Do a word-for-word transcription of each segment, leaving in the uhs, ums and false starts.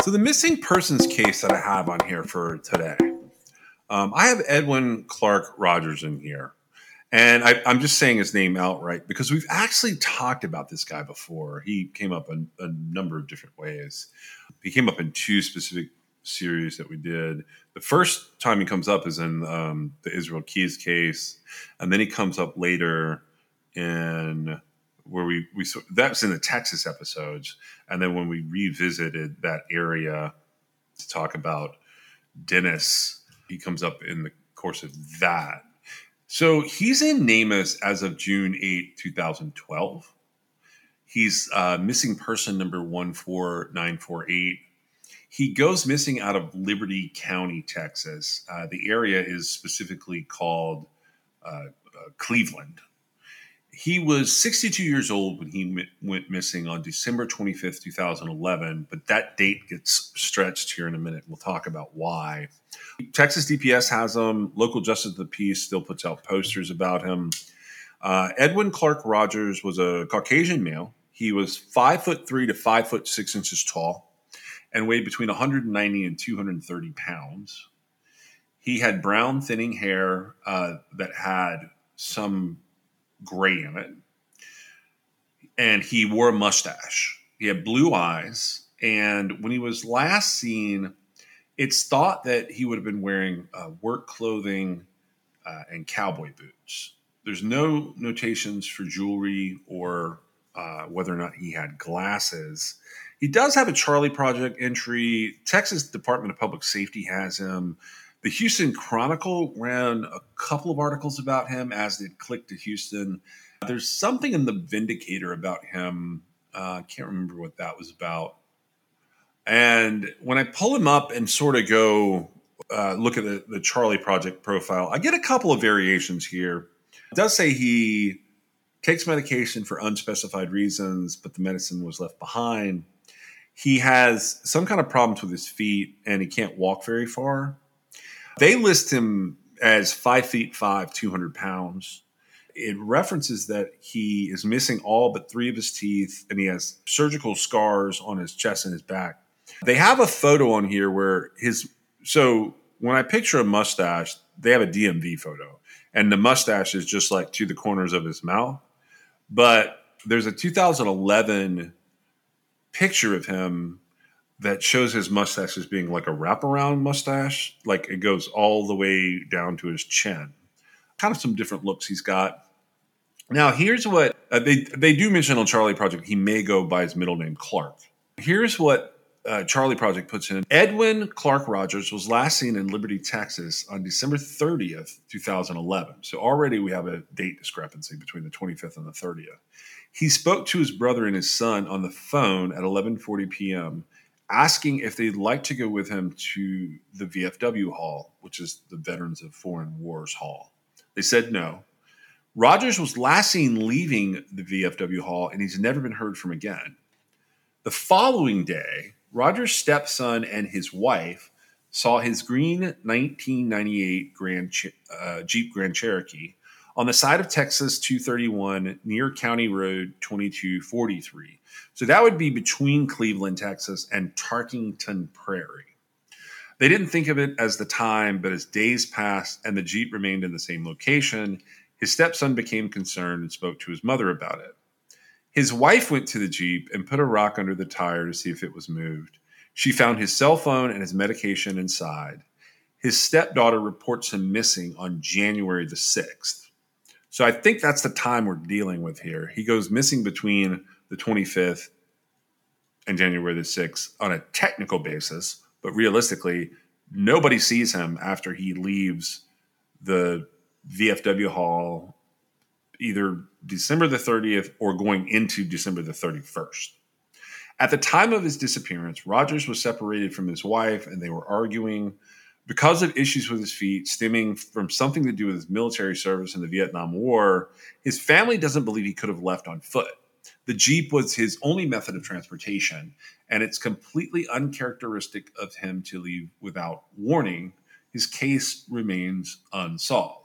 So the missing persons case that I have on here for today, um, I have Edwin Clark Rogers in here. And I, I'm just saying his name outright because we've actually talked about this guy before. He came up in a number of different ways. He came up in two specific series that we did. The first time he comes up is in um, the Israel Keyes case, and then he comes up later in where we we that's in the Texas episodes, and then when we revisited that area to talk about Dennis, he comes up in the course of that. So he's in NamUs as of June eighth, twenty twelve. He's uh, missing person number one four nine four eight. He goes missing out of Liberty County, Texas. Uh, the area is specifically called uh, uh, Cleveland. He was sixty-two years old when he mi- went missing on December twenty-fifth, twenty eleven, but that date gets stretched here in a minute. We'll talk about why. Texas D P S has him. Local Justice of the Peace still puts out posters about him. Uh, Edwin Clark Rogers was a Caucasian male. He was five foot three to five foot six inches tall and weighed between one hundred ninety and two hundred thirty pounds. He had brown thinning hair uh, that had some gray in it. And he wore a mustache. He had blue eyes. And when he was last seen, it's thought that he would have been wearing uh, work clothing uh, and cowboy boots. There's no notations for jewelry or uh, whether or not he had glasses. He does have a Charley Project entry. Texas Department of Public Safety has him. The Houston Chronicle ran a couple of articles about him, as did Click to Houston. There's something in the Vindicator about him. I uh, can't remember what that was about. And when I pull him up and sort of go uh, look at the, the Charley Project profile, I get a couple of variations here. It does say he takes medication for unspecified reasons, but the medicine was left behind. He has some kind of problems with his feet, and he can't walk very far. They list him as five feet five, two hundred pounds. It references that he is missing all but three of his teeth, and he has surgical scars on his chest and his back. They have a photo on here where his – so when I picture a mustache, they have a D M V photo, and the mustache is just like to the corners of his mouth. But there's a two thousand eleven picture of him that shows his mustache as being like a wraparound mustache. Like it goes all the way down to his chin. Kind of some different looks he's got. Now, here's what uh, they, they do mention on Charley Project. He may go by his middle name, Clark. Here's what uh, Charley Project puts in. Edwin Clark Rogers was last seen in Liberty, Texas on December thirtieth, twenty eleven. So already we have a date discrepancy between the twenty-fifth and the thirtieth. He spoke to his brother and his son on the phone at eleven forty p.m., asking if they'd like to go with him to the V F W Hall, which is the Veterans of Foreign Wars Hall. They said no. Rogers was last seen leaving the V F W Hall, and he's never been heard from again. The following day, Rogers' stepson and his wife saw his green nineteen ninety-eight Grand Ch- uh, Jeep Grand Cherokee on the side of Texas two thirty-one near County Road twenty-two forty-three. So that would be between Cleveland, Texas, and Tarkington Prairie. They didn't think of it as the time, but as days passed and the Jeep remained in the same location, his stepson became concerned and spoke to his mother about it. His wife went to the Jeep and put a rock under the tire to see if it was moved. She found his cell phone and his medication inside. His stepdaughter reports him missing on January the sixth. So I think that's the time we're dealing with here. He goes missing between the twenty-fifth and January the sixth on a technical basis, but realistically, nobody sees him after he leaves the V F W Hall either December the thirtieth or going into December the thirty-first. At the time of his disappearance, Rogers was separated from his wife and they were arguing because of issues with his feet stemming from something to do with his military service in the Vietnam War. His family doesn't believe he could have left on foot. The Jeep was his only method of transportation, and it's completely uncharacteristic of him to leave without warning. His case remains unsolved.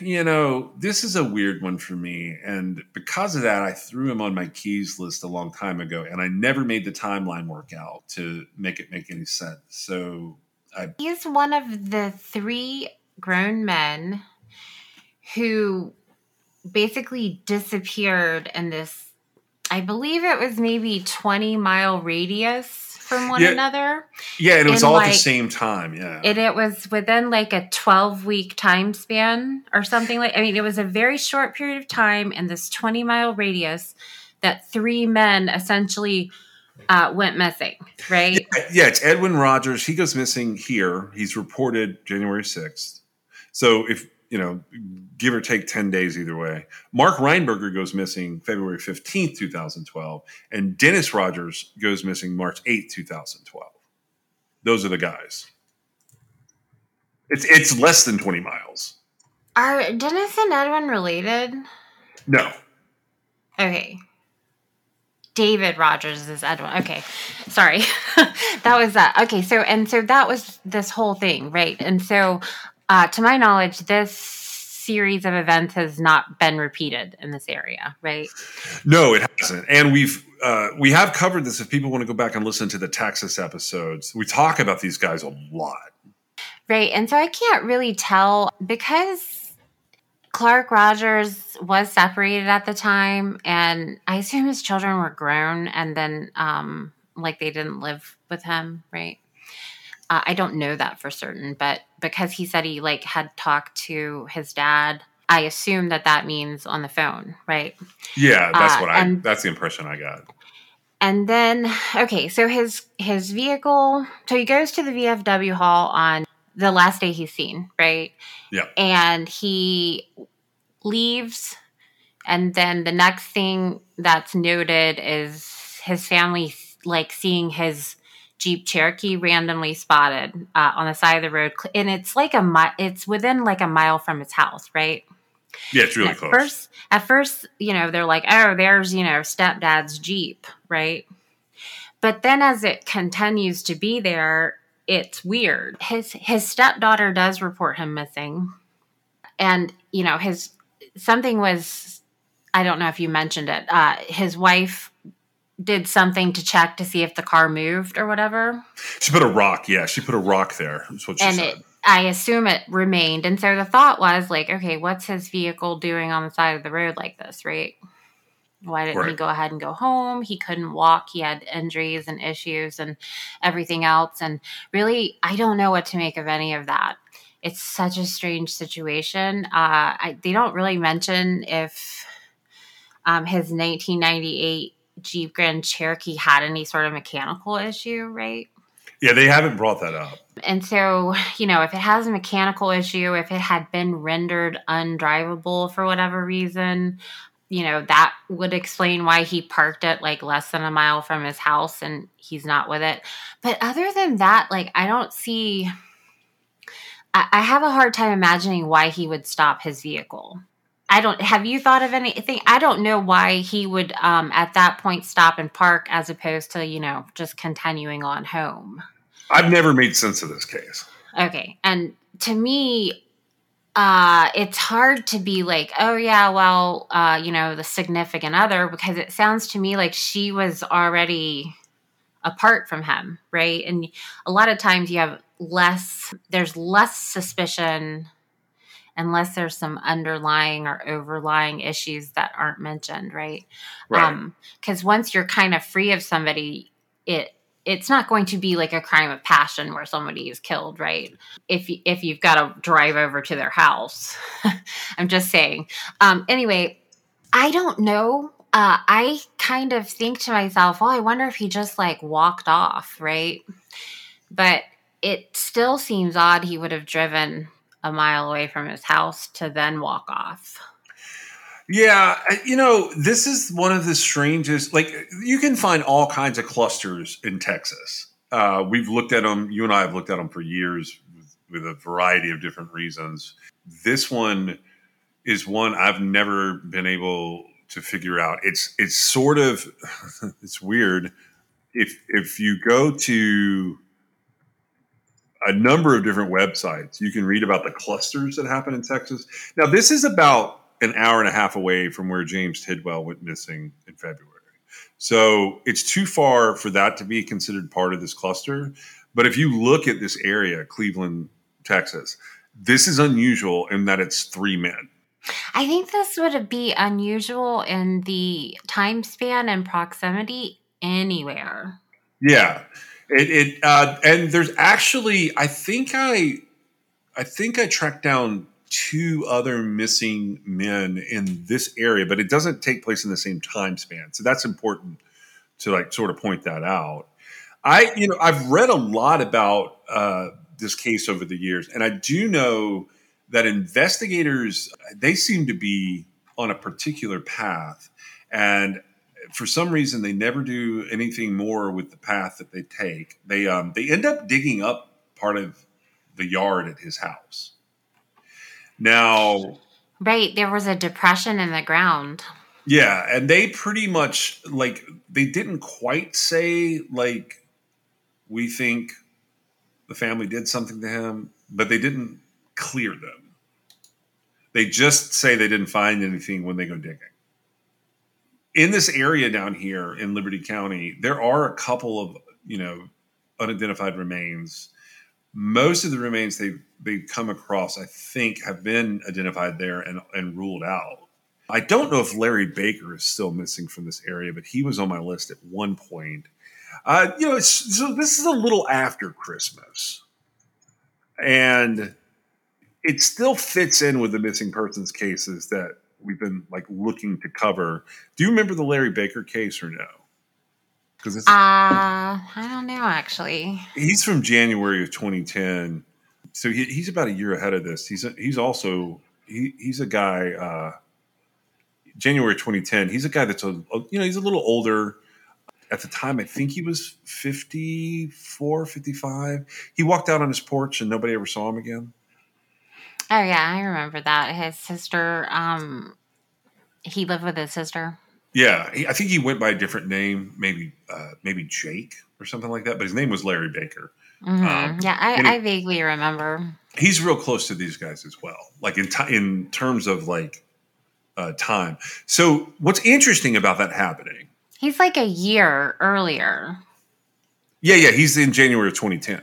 You know, this is a weird one for me. And because of that, I threw him on my keys list a long time ago, and I never made the timeline work out to make it make any sense. So I... He's one of the three grown men who basically disappeared in this, I believe it was maybe twenty mile radius from one yeah. another. Yeah, and it was and all like, at the same time, yeah. And it was within like a twelve-week time span or something like I mean, it was a very short period of time in this twenty-mile radius that three men essentially uh, went missing, right? Yeah, yeah, it's Edwin Rogers. He goes missing here. He's reported January sixth. So if, you know, give or take ten days either way. Mark Reinberger goes missing February fifteenth, two thousand twelve, and Dennis Rogers goes missing March eighth, two thousand twelve. Those are the guys. It's it's less than twenty miles. Are Dennis and Edwin related? No. Okay. David Rogers is Edwin. Okay. Sorry. That was that. Okay. So, and so that was this whole thing, right? And so, Uh, to my knowledge, this series of events has not been repeated in this area, right? No, it hasn't. And we've uh, we have covered this. If people want to go back and listen to the Texas episodes, we talk about these guys a lot. Right. And so I can't really tell because Clark Rogers was separated at the time, and I assume his children were grown and then um, like they didn't live with him, right? Uh, I don't know that for certain, but because he said he like had talked to his dad, I assume that that means on the phone, right? Yeah, that's uh, what I. And, that's the impression I got. And then, okay, so his his vehicle. So he goes to the V F W Hall on the last day he's seen, right? Yeah. And he leaves, and then the next thing that's noted is his family like seeing his Jeep Cherokee randomly spotted uh, on the side of the road, and it's like a mi- it's within like a mile from his house, right? Yeah, it's really at close. First, at first, you know, they're like, "Oh, there's you know stepdad's Jeep," right? But then as it continues to be there, it's weird. His his stepdaughter does report him missing, and you know his something was, I don't know if you mentioned it. Uh, his wife did something to check to see if the car moved or whatever. She put a rock. Yeah, she put a rock there. That's what she and said. It, I assume it remained. And so the thought was like, okay, what's his vehicle doing on the side of the road like this, right? Why didn't right. he go ahead and go home? He couldn't walk. He had injuries and issues and everything else. And really, I don't know what to make of any of that. It's such a strange situation. Uh, I, they don't really mention if um, his nineteen ninety-eight Jeep Grand Cherokee had any sort of mechanical issue, right? Yeah, they haven't brought that up. And so, you know, if it has a mechanical issue, if it had been rendered undrivable for whatever reason, you know, that would explain why he parked it like less than a mile from his house and he's not with it. But other than that, like, I don't see, I, I have a hard time imagining why he would stop his vehicle. I don't, have you thought of anything? I don't know why he would, um, at that point, stop and park as opposed to, you know, just continuing on home. I've never made sense of this case. Okay. And to me, uh, it's hard to be like, oh, yeah, well, uh, you know, the significant other, because it sounds to me like she was already apart from him, right? And a lot of times you have less, there's less suspicion unless there's some underlying or overlying issues that aren't mentioned, right? Right. Um, 'cause once you're kind of free of somebody, it, it's not going to be like a crime of passion where somebody is killed, right? If you, if you've got to drive over to their house, I'm just saying. Um, anyway, I don't know. Uh, I kind of think to myself, well, I wonder if he just like walked off, right? But it still seems odd he would have driven a mile away from his house to then walk off. Yeah, you know, this is one of the strangest, like, you can find all kinds of clusters in Texas. Uh, we've looked at them, you and I have looked at them for years with, with a variety of different reasons. This one is one I've never been able to figure out. It's it's sort of, it's weird. If if you go to a number of different websites, you can read about the clusters that happen in Texas. Now, this is about an hour and a half away from where James Tidwell went missing in February. So it's too far for that to be considered part of this cluster. But if you look at this area, Cleveland, Texas, this is unusual in that it's three men. I think this would be unusual in the time span and proximity anywhere. Yeah. It, it uh, and there's actually, I think I, I think I tracked down two other missing men in this area, but it doesn't take place in the same time span. So that's important to like sort of point that out. I, you know, I've read a lot about uh, this case over the years, and I do know that investigators, they seem to be on a particular path, and for some reason they never do anything more with the path that they take. They, um, they end up digging up part of the yard at his house. Now, right, there was a depression in the ground. Yeah, and they pretty much, like, they didn't quite say, like, we think the family did something to him, but they didn't clear them. They just say they didn't find anything when they go digging. In this area down here in Liberty County, there are a couple of, you know, unidentified remains. Most of the remains they've they come across, I think, have been identified there and, and ruled out. I don't know if Larry Baker is still missing from this area, but he was on my list at one point. Uh, you know, it's, so this is a little after Christmas, and it still fits in with the missing persons cases that we've been like looking to cover. Do you remember the Larry Baker case or no? Because uh, I don't know, actually. He's from January of twenty ten. So he, he's about a year ahead of this. He's a, he's also he, he's a guy. Uh, January twenty ten. He's a guy that's a, a you know he's a little older. At the time, I think he was fifty-four, fifty-five. He walked out on his porch and nobody ever saw him again. Oh yeah, I remember that. His sister. Um, he lived with his sister. Yeah, he, I think he went by a different name, maybe uh, maybe Jake or something like that. But his name was Larry Baker. Mm-hmm. Um, yeah, I, he, I vaguely remember. He's real close to these guys as well, like in t- in terms of like uh, time. So what's interesting about that happening? He's like a year earlier. Yeah, yeah, he's in January of twenty ten.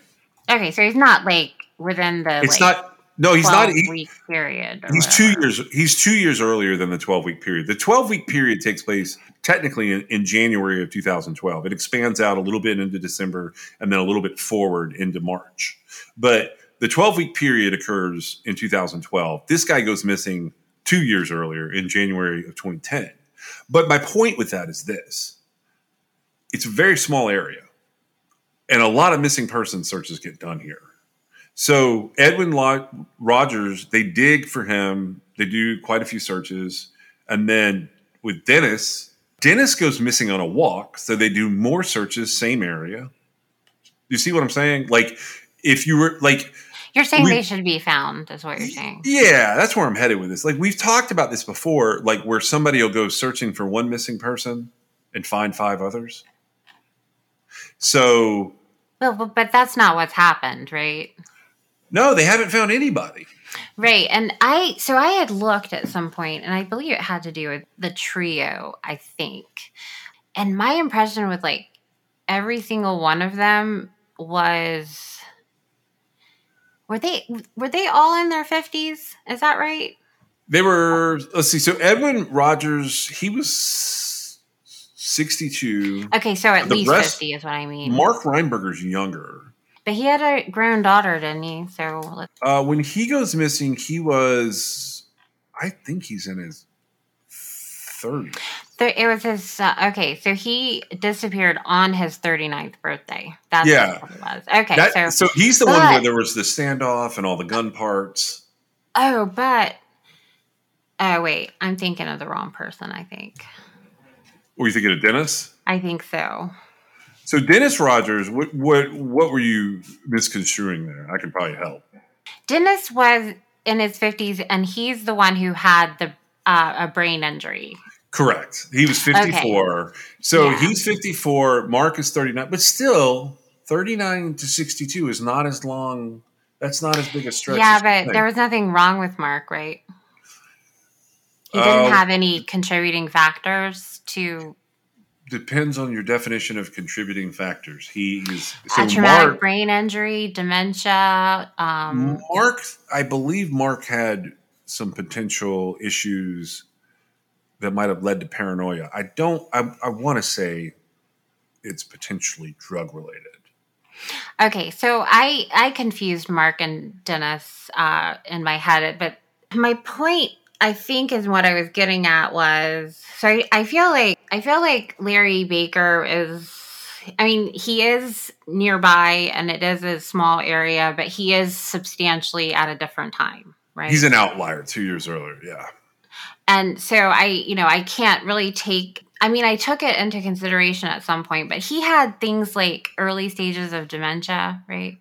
Okay, so he's not like within the. It's like, not. No, he's not. He, week period. He's whatever. two years. He's two years earlier than the twelve-week period. The twelve-week period takes place technically in, in January of two thousand twelve. It expands out a little bit into December and then a little bit forward into March. But the twelve-week period occurs in two thousand twelve. This guy goes missing two years earlier in January of twenty ten. But my point with that is this: it's a very small area, and a lot of missing person searches get done here. So Edwin Rogers, they dig for him. They do quite a few searches. And then with Dennis, Dennis goes missing on a walk. So they do more searches, same area. You see what I'm saying? Like if you were like... You're saying we, they should be found is what you're saying. Yeah, that's where I'm headed with this. Like we've talked about this before, like where somebody will go searching for one missing person and find five others. So Well, but that's not what's happened, right? No, they haven't found anybody. Right. And I, so I had looked at some point, and I believe it had to do with the trio, I think. And my impression with like every single one of them was, were they, were they all in their fifties? Is that right? They were, let's see. So Edwin Rogers, he was sixty-two. Okay. So at least fifty is what I mean. Mark Reinberger's younger. But he had a grown daughter, didn't he? So let's- uh, when he goes missing, he was, I think he's in his thirties. So it was his, uh, okay, so he disappeared on his thirty-ninth birthday. That's yeah. what it was. Okay, that, so. So he's the but, one where there was the standoff and all the gun parts. Oh, but, oh, wait, I'm thinking of the wrong person, I think. Were you thinking of Dennis? I think so. So Dennis Rogers, what what what were you misconstruing there? I can probably help. Dennis was in his fifties, and he's the one who had the uh, a brain injury. Correct. He was fifty-four. Okay. So yeah. He's fifty-four. Mark is thirty-nine, but still thirty-nine to sixty-two is not as long. That's not as big a stretch. Yeah, but there was nothing wrong with Mark, right? He didn't um, have any contributing factors to. Depends on your definition of contributing factors. He is so a traumatic Mark, brain injury, dementia. Um, Mark, I believe Mark had some potential issues that might have led to paranoia. I don't. I, I want to say it's potentially drug related. Okay, so I I confused Mark and Dennis uh, in my head, but my point. I think is what I was getting at was, so I, I feel like, I feel like Larry Baker is, I mean, he is nearby and it is a small area, but he is substantially at a different time, right? He's an outlier two years earlier. Yeah. And so I, you know, I can't really take, I mean, I took it into consideration at some point, but he had things like early stages of dementia, right?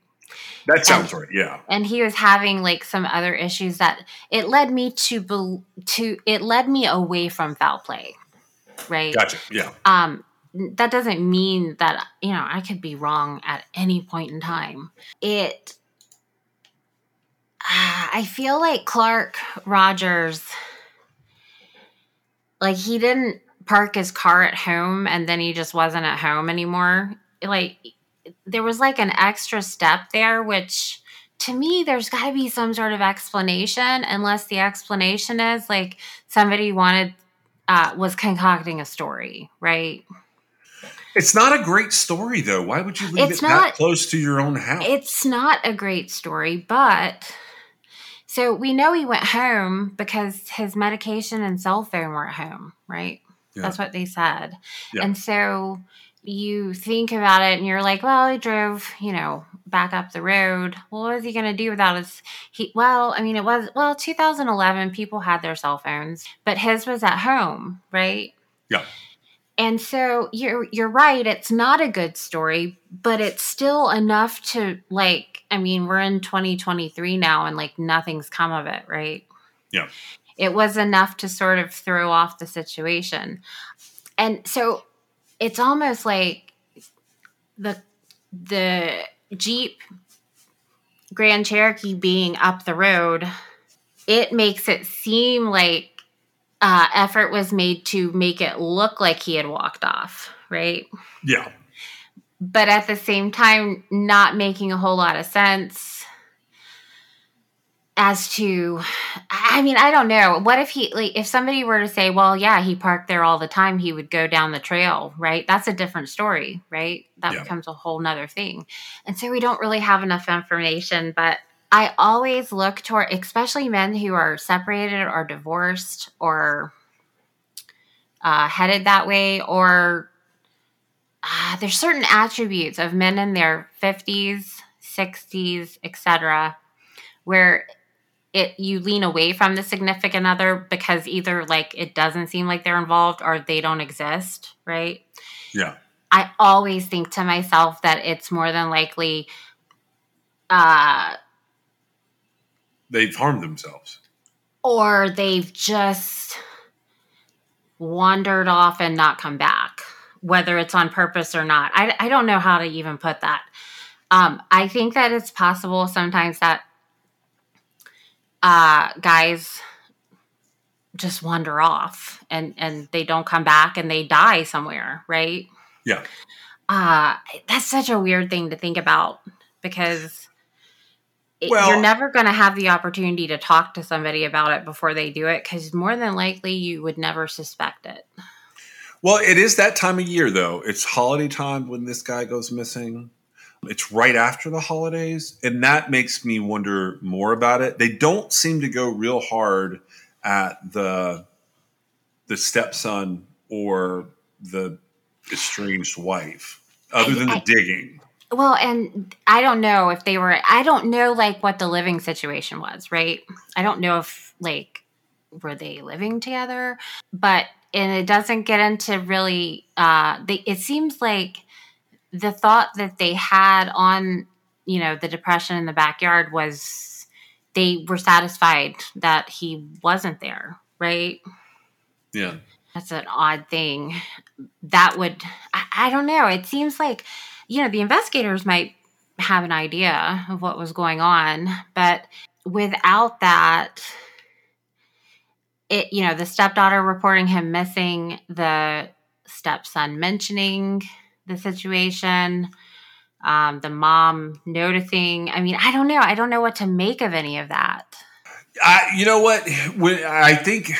That sounds and, right, yeah. And he was having like some other issues that it led me to be, to it led me away from foul play, right? Gotcha. Yeah. Um, that doesn't mean that you know I could be wrong at any point in time. It, uh, I feel like Clark Rogers, like he didn't park his car at home, and then he just wasn't at home anymore, like. There was like an extra step there, which to me, there's got to be some sort of explanation, unless the explanation is like somebody wanted, uh, was concocting a story, right? It's not a great story, though. Why would you leave it's it not, that close to your own house? It's not a great story, but so we know he went home because his medication and cell phone were at home, right? Yeah. That's what they said. Yeah. And so you think about it and you're like, well, he drove, you know, back up the road. Well, what was he going to do without his, he, well, I mean, it was, well, two thousand eleven, people had their cell phones, but his was at home, right? Yeah. And so you're, you're right. It's not a good story, but it's still enough to like, I mean, we're in twenty twenty-three now and like nothing's come of it, right? Yeah. It was enough to sort of throw off the situation. And so it's almost like the the Jeep Grand Cherokee being up the road, it makes it seem like uh, effort was made to make it look like he had walked off, right? Yeah. But at the same time, not making a whole lot of sense as to, I mean, I don't know. What if he, like, if somebody were to say, well, yeah, he parked there all the time, he would go down the trail, right? That's a different story, right? That yeah. becomes a whole nother thing. And so we don't really have enough information, but I always look toward, especially men who are separated or divorced or uh, headed that way, or uh, there's certain attributes of men in their fifties, sixties, et cetera, where it you lean away from the significant other because either like it doesn't seem like they're involved or they don't exist, right? Yeah. I always think to myself that it's more than likely uh, they've harmed themselves. Or they've just wandered off and not come back, whether it's on purpose or not. I, I don't know how to even put that. Um, I think that it's possible sometimes that uh, guys just wander off and, and they don't come back and they die somewhere, right? Yeah. Uh, that's such a weird thing to think about because it, well, you're never going to have the opportunity to talk to somebody about it before they do it because more than likely you would never suspect it. Well, it is that time of year, though. It's holiday time when this guy goes missing. It's right after the holidays, and that makes me wonder more about it. They don't seem to go real hard at the the stepson or the estranged wife, other than I, the digging. Well, and I don't know if they were – I don't know, like, what the living situation was, right? I don't know if, like, were they living together? But – and it doesn't get into really uh, – it seems like the thought that they had on, you know, the depression in the backyard was they were satisfied that he wasn't there, right? Yeah. That's an odd thing. That would, I, I don't know. It seems like, you know, the investigators might have an idea of what was going on, but without that, it, you know, the stepdaughter reporting him missing, the stepson mentioning the situation, um, the mom noticing. I mean, I don't know. I don't know what to make of any of that. I, you know what? When, I think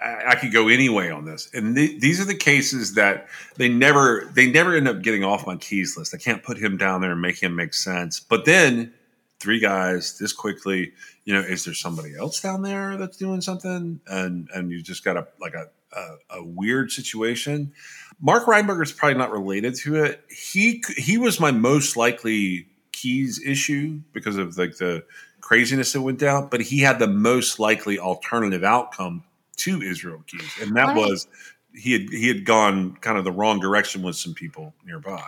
I, I could go any way on this. And th- these are the cases that they never they never end up getting off my keys list. I can't put him down there and make him make sense. But then three guys this quickly, you know, is there somebody else down there that's doing something? And and you just got a like a A, a weird situation. Mark Reinberger is probably not related to it. He he was my most likely Keys issue because of like the craziness that went down, but he had the most likely alternative outcome to Israel Keyes, and that me, was he had he had gone kind of the wrong direction with some people nearby.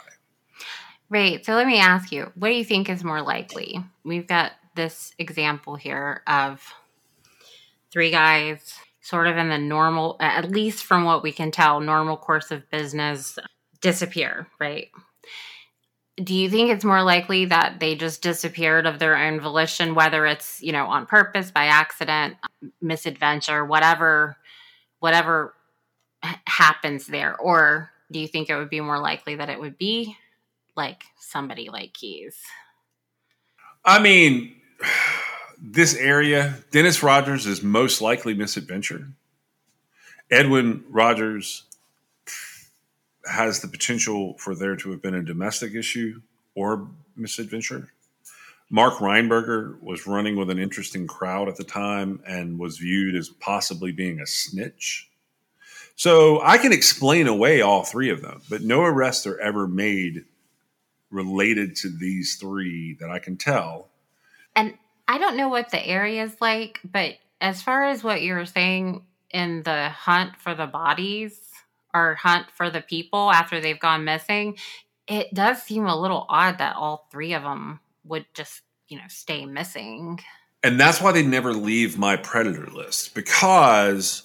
Right. So let me ask you, what do you think is more likely? We've got this example here of three guys. Sort of in the normal, at least from what we can tell, normal course of business, disappear, right? Do you think it's more likely that they just disappeared of their own volition, whether it's, you know, on purpose, by accident, misadventure, whatever, whatever happens there? Or do you think it would be more likely that it would be like somebody like Keys? I mean... This area, Dennis Rogers is most likely misadventure. Edwin Rogers has the potential for there to have been a domestic issue or misadventure. Mark Reinberger was running with an interesting crowd at the time and was viewed as possibly being a snitch. So I can explain away all three of them, but no arrests are ever made related to these three that I can tell. And I don't know what the area is like, but as far as what you're saying in the hunt for the bodies or hunt for the people after they've gone missing, it does seem a little odd that all three of them would just, you know, stay missing. And that's why they never leave my predator list because,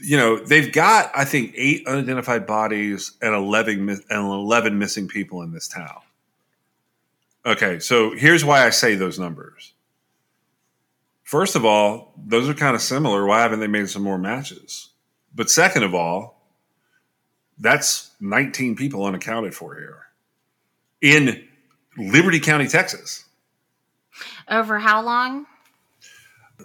you know, they've got, I think, eight unidentified bodies and eleven, and eleven missing people in this town. Okay, so here's why I say those numbers. First of all, those are kind of similar. Why haven't they made some more matches? But second of all, that's nineteen people unaccounted for here in Liberty County, Texas. Over how long?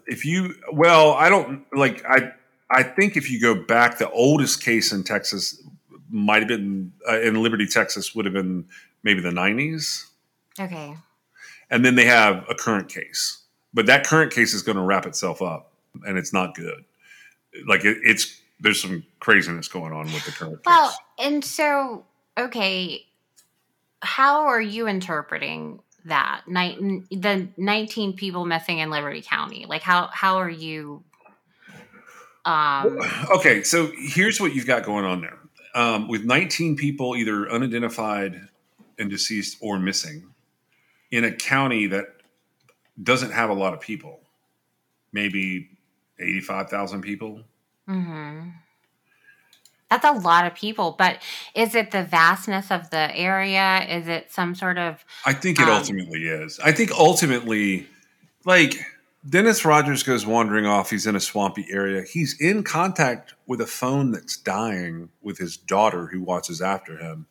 If you, well, I don't, like, I I think if you go back, the oldest case in Texas might have been, uh, in Liberty, Texas, would have been maybe the nineties. Okay. And then they have a current case. But that current case is going to wrap itself up, and it's not good. Like, it, it's there's some craziness going on with the current well, case. Well, and so, okay, how are you interpreting that? Nin- the nineteen people missing in Liberty County. Like, how, how are you? Um, okay, so here's what you've got going on there. Um, with nineteen people, either unidentified and deceased or missing, in a county that doesn't have a lot of people, maybe eighty-five thousand people. Mm-hmm. That's a lot of people, but is it the vastness of the area? Is it some sort of... I think it um, ultimately is. I think ultimately, like, Dennis Rogers goes wandering off. He's in a swampy area. He's in contact with a phone that's dying with his daughter who watches after him.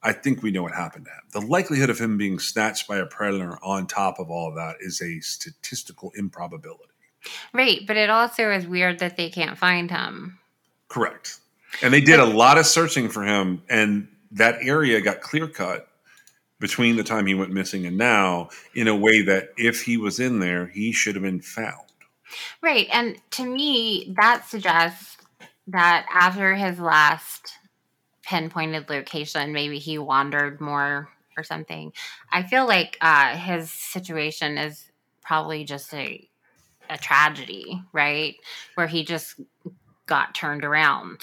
I think we know what happened to him. The likelihood of him being snatched by a predator on top of all of that is a statistical improbability. Right, but it also is weird that they can't find him. Correct. And they did a lot of searching for him, and that area got clear-cut between the time he went missing and now in a way that if he was in there, he should have been found. Right. And to me, that suggests that after his last pinpointed location, maybe he wandered more or something. I feel like uh, his situation is probably just a, a tragedy, right? Where he just got turned around.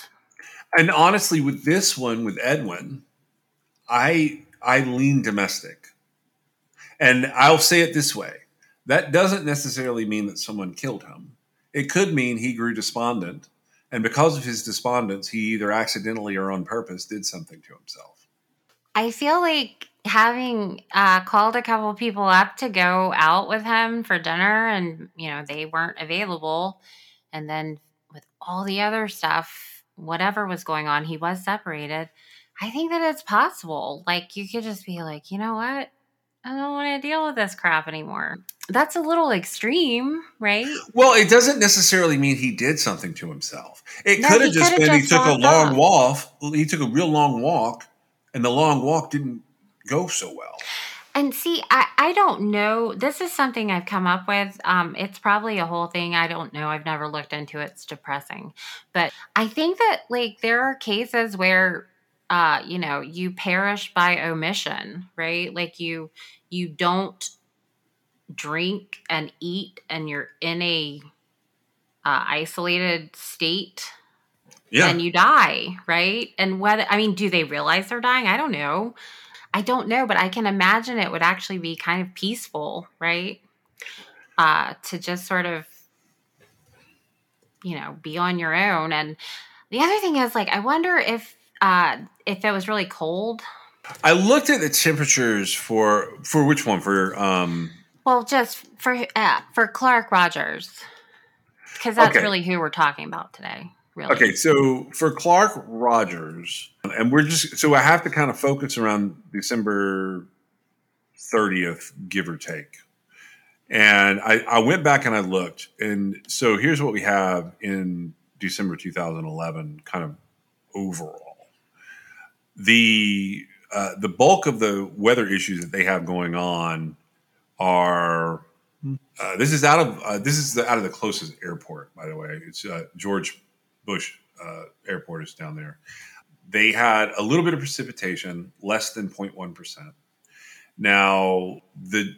And honestly, with this one, with Edwin, I I lean domestic. And I'll say it this way. That doesn't necessarily mean that someone killed him. It could mean he grew despondent. And because of his despondence, he either accidentally or on purpose did something to himself. I feel like having uh, called a couple people up to go out with him for dinner and, you know, they weren't available. And then with all the other stuff, whatever was going on, he was separated. I think that it's possible. Like, you could just be like, you know what? I don't want to deal with this crap anymore. That's a little extreme, right? Well, it doesn't necessarily mean he did something to himself. It no, could have just been just he took a long up. walk. He took a real long walk, and the long walk didn't go so well. And see, I, I don't know. This is something I've come up with. Um, it's probably a whole thing. I don't know. I've never looked into it. It's depressing. But I think that, like, there are cases where, uh, you know, you perish by omission, right? Like, you you don't drink and eat, and you're in a uh, isolated state. Yeah. And you die, right? And whether, I mean, do they realize they're dying? I don't know. I don't know, but I can imagine it would actually be kind of peaceful, right? Uh, to just sort of, you know, be on your own. And the other thing is, like, I wonder if uh, if it was really cold. I looked at the temperatures for for which one? For um. Well, just for uh, for Clark Rogers, because that's okay. Really who we're talking about today. Really. Okay, so for Clark Rogers, and we're just, so I have to kind of focus around December thirtieth, give or take. And I, I went back and I looked. And so here's what we have in December two thousand eleven, kind of overall. The, uh, the bulk of the weather issues that they have going on are, uh, this is out of, uh, this is the, out of the closest airport, by the way. It's uh, George Bush uh, Airport is down there. They had a little bit of precipitation, less than zero point one percent. Now, the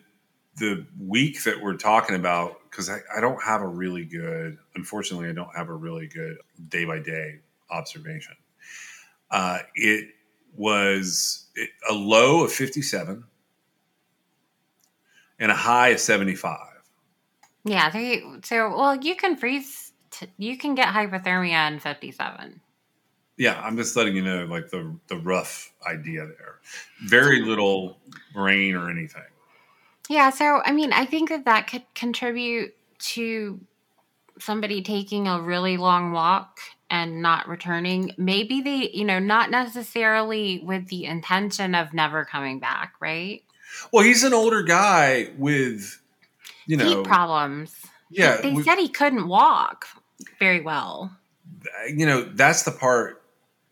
the week that we're talking about, because I, I don't have a really good, unfortunately, I don't have a really good day-by-day observation. Uh, it was it, a low of fifty-seven and a high of seventy-five. Yeah, they, so, well, you can freeze. You can get hypothermia in fifty-seven. Yeah, I'm just letting you know, like, the the rough idea there. Very little rain or anything. Yeah, so, I mean, I think that that could contribute to somebody taking a really long walk and not returning. Maybe they, you know, not necessarily with the intention of never coming back, right? Well, he's an older guy with, you know... Heat problems. Yeah. They we, said he couldn't walk very well. You know, that's the part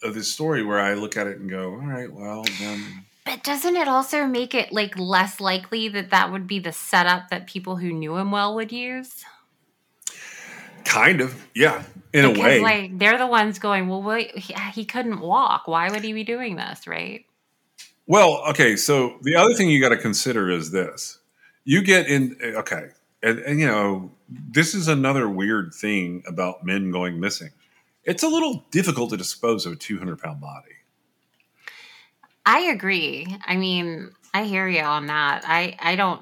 of this story where I look at it and go, all right, well, then. But doesn't it also make it, like, less likely that that would be the setup that people who knew him well would use? Kind of, yeah, in because, a way. Like, they're the ones going, well, wait, he couldn't walk. Why would he be doing this, right? Well, okay, so the other thing you got to consider is this. You get in, okay, and, and, you know, this is another weird thing about men going missing. It's a little difficult to dispose of a two hundred pound body. I agree. I mean, I hear you on that. I, I don't,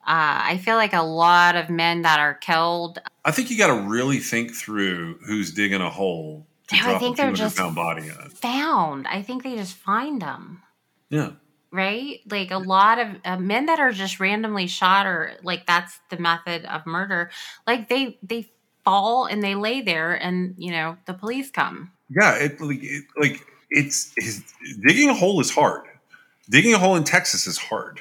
uh, I feel like a lot of men that are killed. I think you got to really think through who's digging a hole to drop a two hundred pound body on. Found. I think they just find them. Yeah. Right? Like a lot of uh, men that are just randomly shot, or like that's the method of murder. Like they they fall and they lay there, and you know the police come. Yeah, it like it, like it's, it's digging a hole is hard. Digging a hole in Texas is hard.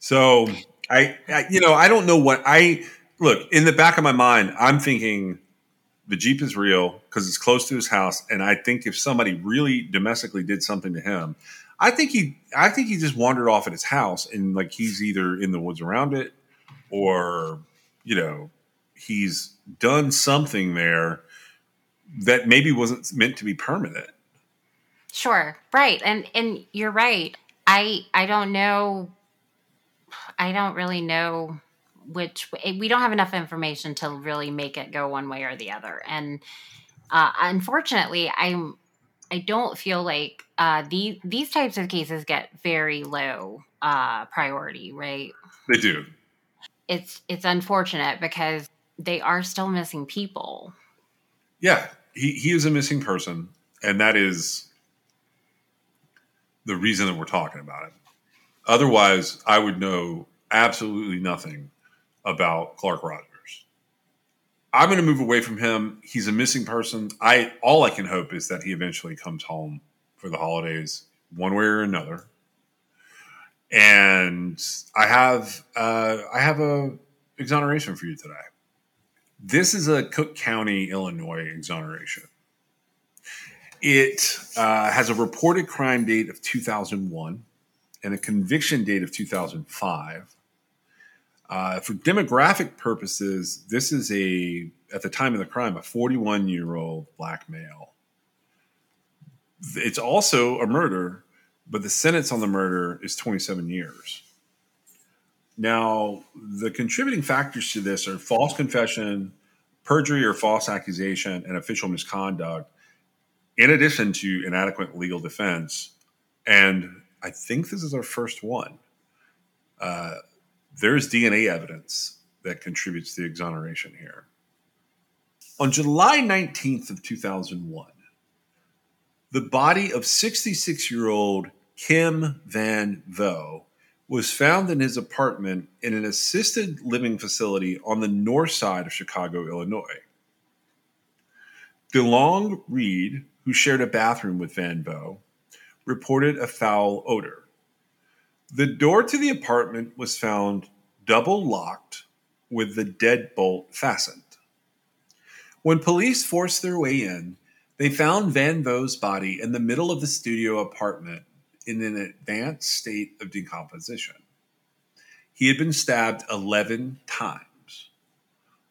So I, I you know I don't know what I look in the back of my mind. I'm thinking the Jeep is real because it's close to his house, and I think if somebody really domestically did something to him. I think he, I think he just wandered off at his house, and like he's either in the woods around it, or you know, he's done something there that maybe wasn't meant to be permanent. Sure, right, and and you're right. I I don't know. I don't really know which. We don't have enough information to really make it go one way or the other, and uh, unfortunately, I'm. I don't feel like uh, these these types of cases get very low uh, priority, right? They do. It's it's unfortunate because they are still missing people. Yeah, he, he is a missing person, and that is the reason that we're talking about it. Otherwise, I would know absolutely nothing about Clark Rogers. I'm going to move away from him. He's a missing person. I all I can hope is that he eventually comes home for the holidays, one way or another. And I have uh, I have a exoneration for you today. This is a Cook County, Illinois exoneration. It uh, has a reported crime date of two thousand one and a conviction date of two thousand five. Uh, for demographic purposes, this is a, at the time of the crime, a forty-one-year-old black male. It's also a murder, but the sentence on the murder is twenty-seven years. Now, the contributing factors to this are false confession, perjury or false accusation, and official misconduct, in addition to inadequate legal defense. And I think this is our first one. Uh, There's D N A evidence that contributes to the exoneration here. On July nineteenth of two thousand one, the body of sixty-six-year-old Kim Van Vo was found in his apartment in an assisted living facility on the north side of Chicago, Illinois. DeLong Reed, who shared a bathroom with Van Vo, reported a foul odor. The door to the apartment was found double locked with the deadbolt fastened. When police forced their way in, they found Van Vo's body in the middle of the studio apartment in an advanced state of decomposition. He had been stabbed eleven times.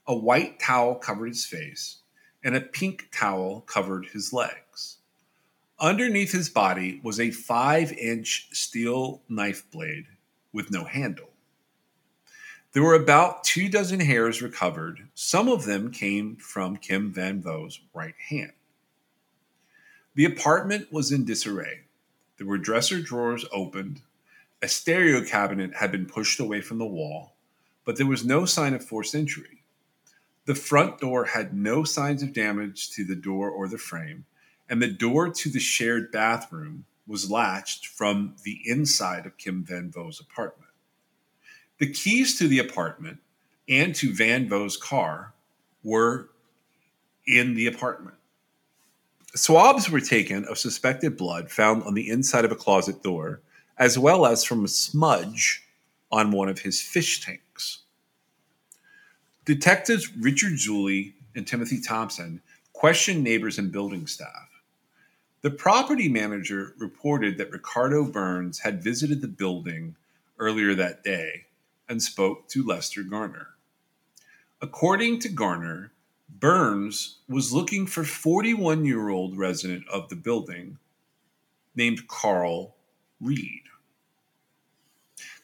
A white towel covered his face, and a pink towel covered his legs. Underneath his body was a five-inch steel knife blade with no handle. There were about two dozen hairs recovered. Some of them came from Kim Van Vo's right hand. The apartment was in disarray. There were dresser drawers opened. A stereo cabinet had been pushed away from the wall, but there was no sign of forced entry. The front door had no signs of damage to the door or the frame, and the door to the shared bathroom was latched from the inside of Kim Van Vo's apartment. The keys to the apartment and to Van Vo's car were in the apartment. Swabs were taken of suspected blood found on the inside of a closet door, as well as from a smudge on one of his fish tanks. Detectives Richard Zuley and Timothy Thompson questioned neighbors and building staff. The property manager reported that Ricardo Burns had visited the building earlier that day and spoke to Lester Garner. According to Garner, Burns was looking for a forty-one-year-old resident of the building named Carl Reed.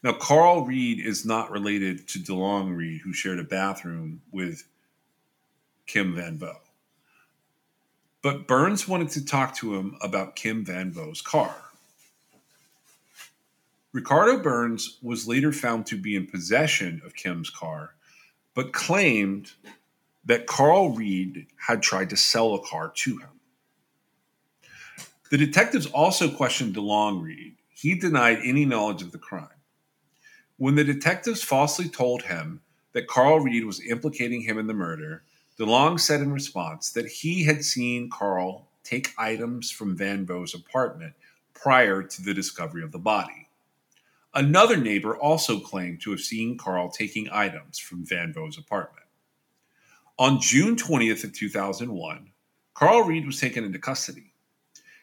Now, Carl Reed is not related to DeLong Reed, who shared a bathroom with Kim Van Vo. But Burns wanted to talk to him about Kim Van Vo's car. Ricardo Burns was later found to be in possession of Kim's car, but claimed that Carl Reed had tried to sell a car to him. The detectives also questioned DeLong Reed. He denied any knowledge of the crime. When the detectives falsely told him that Carl Reed was implicating him in the murder, DeLong said in response that he had seen Carl take items from Van Vo's apartment prior to the discovery of the body. Another neighbor also claimed to have seen Carl taking items from Van Vo's apartment. On June twentieth of two thousand one, Carl Reed was taken into custody.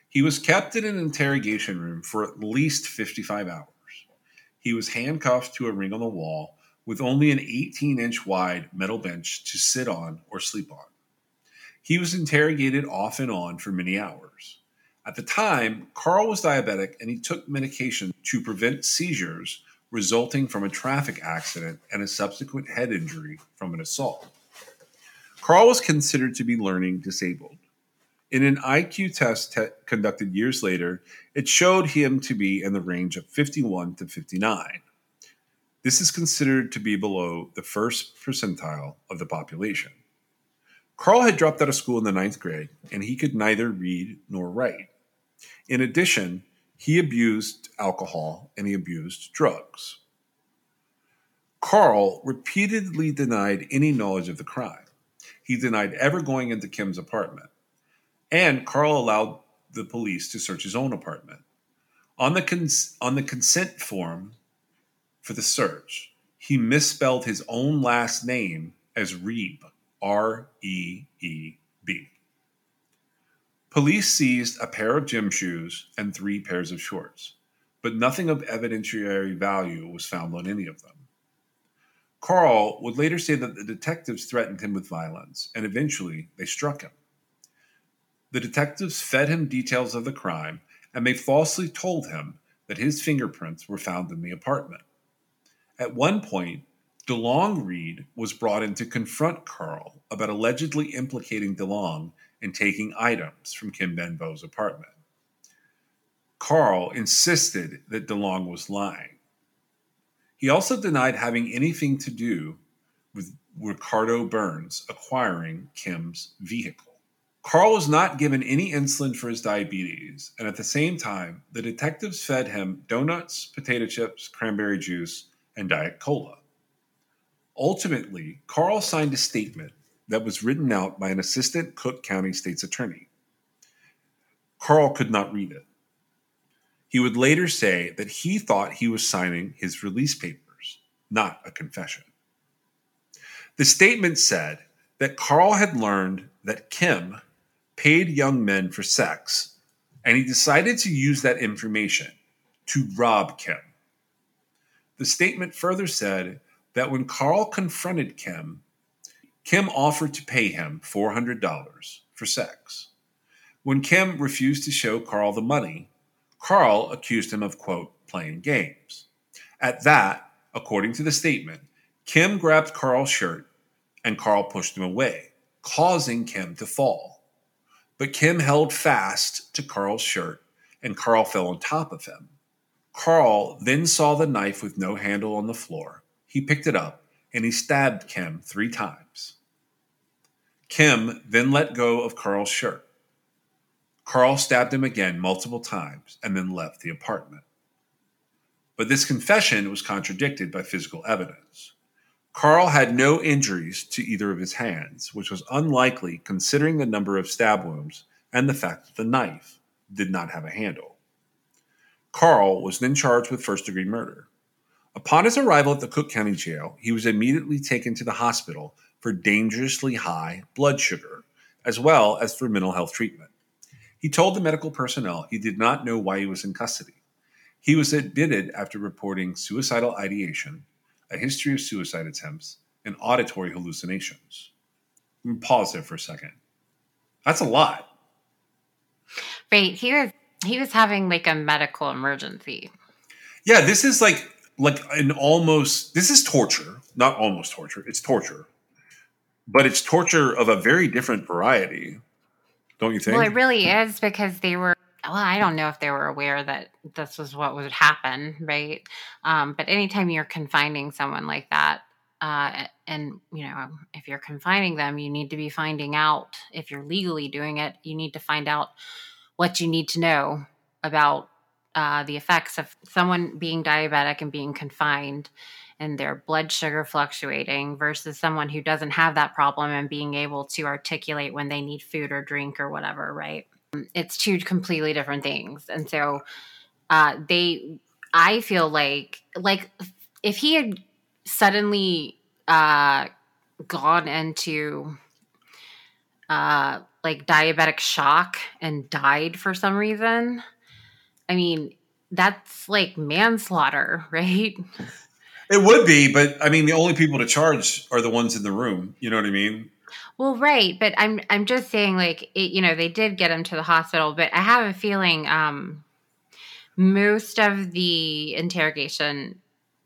He was kept in an interrogation room for at least fifty-five hours. He was handcuffed to a ring on the wall with only an eighteen-inch wide metal bench to sit on or sleep on. He was interrogated off and on for many hours. At the time, Carl was diabetic and he took medication to prevent seizures resulting from a traffic accident and a subsequent head injury from an assault. Carl was considered to be learning disabled. In an I Q test te- conducted years later, it showed him to be in the range of fifty-one to fifty-nine. This is considered to be below the first percentile of the population. Carl had dropped out of school in the ninth grade, and he could neither read nor write. In addition, he abused alcohol and he abused drugs. Carl repeatedly denied any knowledge of the crime. He denied ever going into Kim's apartment. And Carl allowed the police to search his own apartment. On the cons- on the consent form for the search, he misspelled his own last name as Reeb, R E E B. Police seized a pair of gym shoes and three pairs of shorts, but nothing of evidentiary value was found on any of them. Carl would later say that the detectives threatened him with violence, and eventually they struck him. The detectives fed him details of the crime, and they falsely told him that his fingerprints were found in the apartment. At one point, DeLong Reed was brought in to confront Carl about allegedly implicating DeLong in taking items from Kim Van Vo's apartment. Carl insisted that DeLong was lying. He also denied having anything to do with Ricardo Burns acquiring Kim's vehicle. Carl was not given any insulin for his diabetes, and at the same time, the detectives fed him donuts, potato chips, cranberry juice, and Diet Cola. Ultimately, Carl signed a statement that was written out by an assistant Cook County State's Attorney. Carl could not read it. He would later say that he thought he was signing his release papers, not a confession. The statement said that Carl had learned that Kim paid young men for sex, and he decided to use that information to rob Kim. The statement further said that when Carl confronted Kim, Kim offered to pay him four hundred dollars for sex. When Kim refused to show Carl the money, Carl accused him of, quote, playing games. At that, according to the statement, Kim grabbed Carl's shirt and Carl pushed him away, causing Kim to fall. But Kim held fast to Carl's shirt, and Carl fell on top of him. Carl then saw the knife with no handle on the floor. He picked it up, and he stabbed Kim three times. Kim then let go of Carl's shirt. Carl stabbed him again multiple times and then left the apartment. But this confession was contradicted by physical evidence. Carl had no injuries to either of his hands, which was unlikely considering the number of stab wounds and the fact that the knife did not have a handle. Carl was then charged with first-degree murder. Upon his arrival at the Cook County Jail, he was immediately taken to the hospital for dangerously high blood sugar, as well as for mental health treatment. He told the medical personnel he did not know why he was in custody. He was admitted after reporting suicidal ideation, a history of suicide attempts, and auditory hallucinations. I'm going to pause there for a second. That's a lot. Right. He was, he was having like a medical emergency. Yeah, this is like like an almost, this is torture. Not almost torture. It's torture. But it's torture of a very different variety. Don't you think? Well, it really is because they were, well, I don't know if they were aware that this was what would happen, right? Um, but anytime you're confining someone like that uh, And, you know, if you're confining them, you need to be finding out, if you're legally doing it, you need to find out what you need to know about uh, the effects of someone being diabetic and being confined and their blood sugar fluctuating versus someone who doesn't have that problem and being able to articulate when they need food or drink or whatever, right? It's two completely different things. And so uh, they, I feel like, like if he had suddenly uh, gone into uh, like diabetic shock and died for some reason, I mean, that's like manslaughter, right? It would be, but I mean, the only people to charge are the ones in the room. You know what I mean? Well, right. But I'm, I'm just saying, like, it, you know, they did get him to the hospital, but I have a feeling, um, most of the interrogation,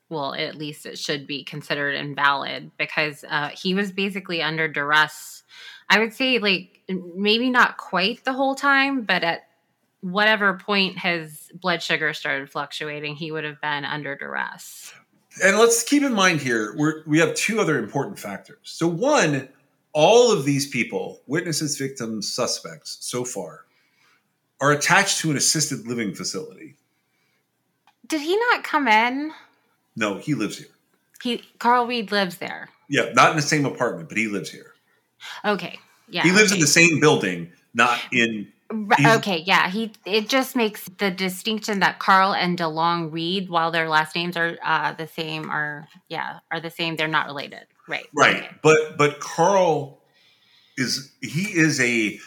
well, at least it should be considered invalid because, uh, he was basically under duress. I would say, like, maybe not quite the whole time, but at whatever point his blood sugar started fluctuating, he would have been under duress. And let's keep in mind here, we're, we have two other important factors. So one, all of these people, witnesses, victims, suspects so far, are attached to an assisted living facility. Did he not come in? No, he lives here. He Carl Reed lives there. Yeah, not in the same apartment, but he lives here. Okay, yeah. He lives okay. in the same building, not in... Okay, yeah. He It just makes the distinction that Carl and DeLong Reed, while their last names are uh, the same, are yeah are the same. They're not related, right? Right. Okay. But but Carl is he is a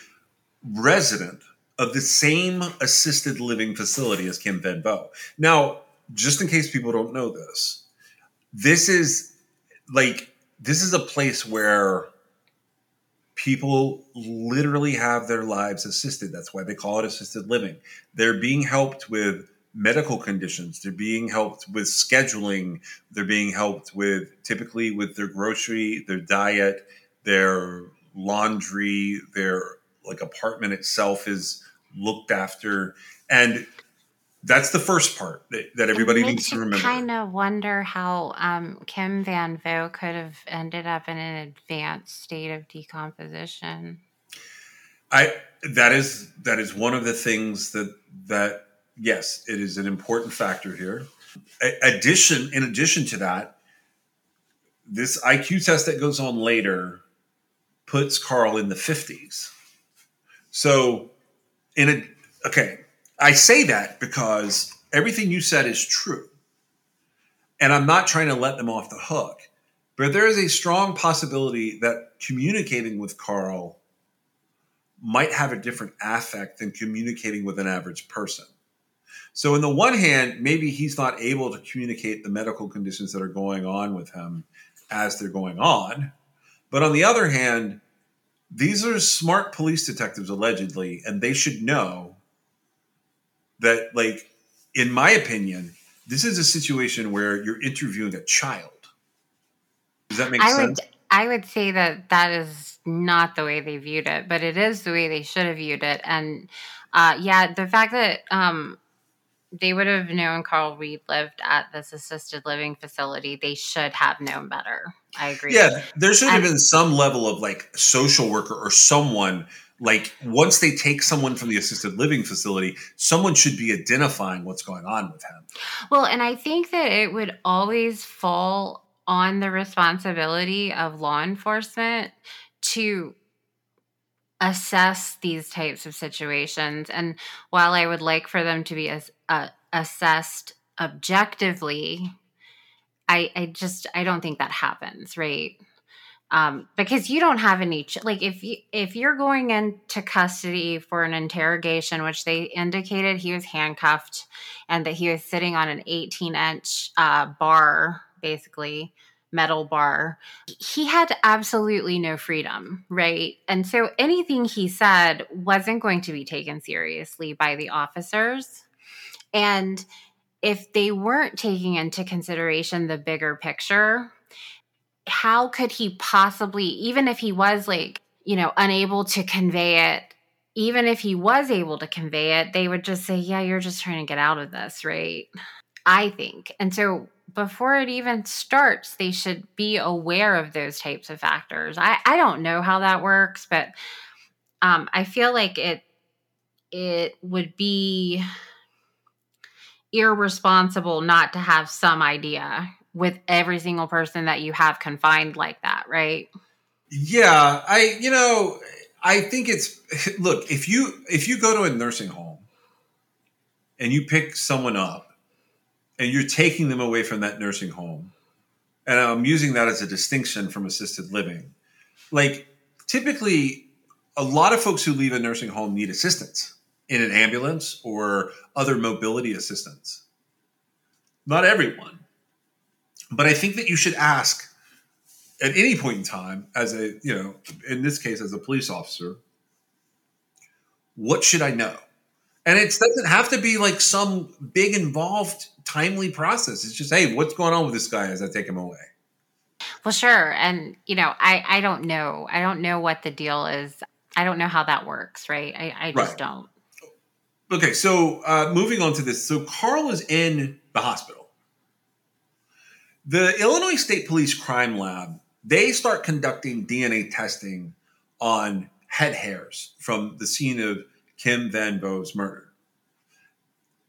resident of the same assisted living facility as Kim Van Vo. Now, just in case people don't know this, this is like this is a place where people literally have their lives assisted. That's why they call it assisted living. They're being helped with medical conditions. They're being helped with scheduling. They're being helped with typically with their grocery, their diet, their laundry, their like apartment itself is looked after. And that's the first part that, that everybody needs to remember. I kind of wonder how um, Kim Van Vo could have ended up in an advanced state of decomposition. I that is that is one of the things that that yes, it is an important factor here. A- addition, in addition to that, this I Q test that goes on later puts Carl in the fifties. So, in a okay. I say that because everything you said is true. And I'm not trying to let them off the hook. But there is a strong possibility that communicating with Carl might have a different affect than communicating with an average person. So on the one hand, maybe he's not able to communicate the medical conditions that are going on with him as they're going on. But on the other hand, these are smart police detectives, allegedly, and they should know that, like, in my opinion, this is a situation where you're interviewing a child. Does that make I sense? Would, I would say that that is not the way they viewed it, but it is the way they should have viewed it. And, uh, yeah, the fact that um, they would have known Carl Reed lived at this assisted living facility, they should have known better. I agree. Yeah, there should have and, been some level of, like, social worker or someone. Like, once they take someone from the assisted living facility, someone should be identifying what's going on with him. Well, and I think that it would always fall on the responsibility of law enforcement to assess these types of situations. And while I would like for them to be as, uh, assessed objectively, I, I just I don't think that happens, right? Um, because you don't have any, ch- like if you, if you're going into custody for an interrogation, which they indicated he was handcuffed and that he was sitting on an eighteen inch uh, bar, basically metal bar, he had absolutely no freedom. Right. And so anything he said wasn't going to be taken seriously by the officers. And if they weren't taking into consideration the bigger picture, how could he possibly, even if he was like, you know, unable to convey it, even if he was able to convey it, they would just say, yeah, you're just trying to get out of this, right? I think. And so before it even starts, they should be aware of those types of factors. I, I don't know how that works, but um, I feel like it it would be irresponsible not to have some idea with every single person that you have confined like that, right? Yeah, I, you know, I think it's, look, if you if you go to a nursing home and you pick someone up and you're taking them away from that nursing home, and I'm using that as a distinction from assisted living, like typically a lot of folks who leave a nursing home need assistance in an ambulance or other mobility assistance. Not everyone. But I think that you should ask at any point in time as a, you know, in this case, as a police officer, what should I know? And it doesn't have to be like some big, involved, timely process. It's just, hey, what's going on with this guy as I take him away? Well, sure. And, you know, I, I don't know. I don't know what the deal is. I don't know how that works, right? I, I just right. don't. Okay, so uh, moving on to this. So Carl is in the hospital. The Illinois State Police Crime Lab, they start conducting D N A testing on head hairs from the scene of Kim Van Vo's murder.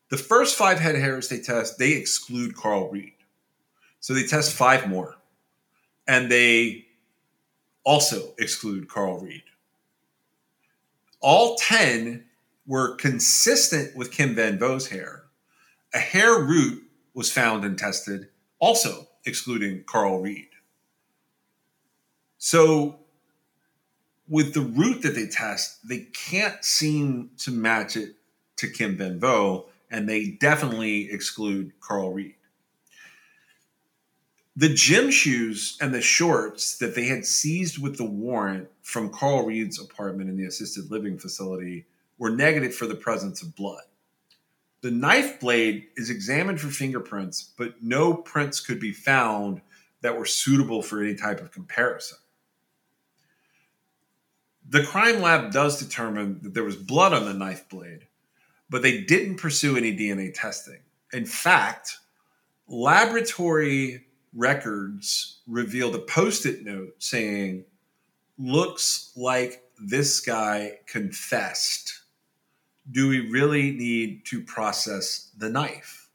The first five head hairs they test, they exclude Carl Reed. So they test five more. And they also exclude Carl Reed. All ten were consistent with Kim Van Vo's hair. A hair root was found and tested, also excluding Carl Reed. So with the root that they test, they can't seem to match it to Kim Van Vo, and they definitely exclude Carl Reed. The gym shoes and the shorts that they had seized with the warrant from Carl Reed's apartment in the assisted living facility were negative for the presence of blood. The knife blade is examined for fingerprints, but no prints could be found that were suitable for any type of comparison. The crime lab does determine that there was blood on the knife blade, but they didn't pursue any D N A testing. In fact, laboratory records revealed a Post-it note saying, "Looks like this guy confessed. Do we really need to process the knife?"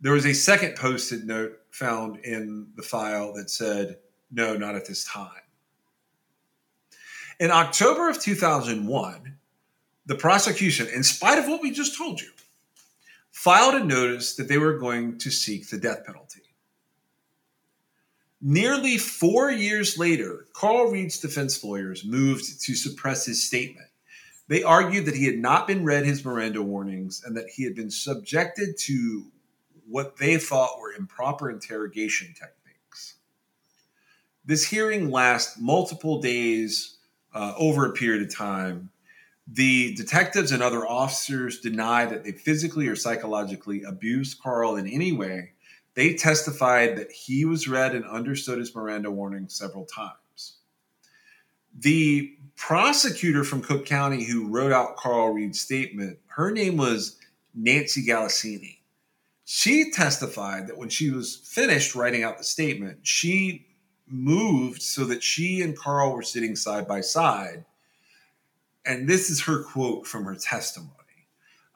There was a second Post-it note found in the file that said, "No, not at this time." In October of two thousand one, the prosecution, in spite of what we just told you, filed a notice that they were going to seek the death penalty. Nearly four years later, Carl Reed's defense lawyers moved to suppress his statement. They argued that he had not been read his Miranda warnings and that he had been subjected to what they thought were improper interrogation techniques. This hearing lasts multiple days. Uh, over a period of time, the detectives and other officers deny that they physically or psychologically abused Carl in any way. They testified that he was read and understood his Miranda warning several times. The prosecutor from Cook County who wrote out Carl Reed's statement, her name was Nancy Gallicini. She testified that when she was finished writing out the statement, she moved so that she and Carl were sitting side by side. And this is her quote from her testimony.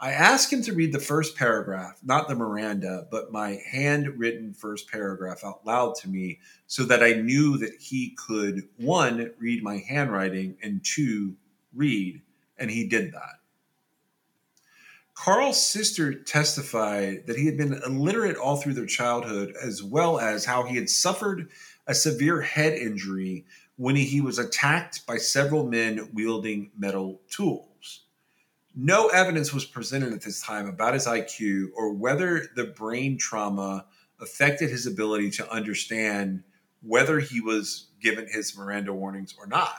"I asked him to read the first paragraph, not the Miranda, but my handwritten first paragraph out loud to me so that I knew that he could, one, read my handwriting, and two, read. And he did that." Carl's sister testified that he had been illiterate all through their childhood, as well as how he had suffered a severe head injury when he was attacked by several men wielding metal tools. No evidence was presented at this time about his I Q or whether the brain trauma affected his ability to understand whether he was given his Miranda warnings or not.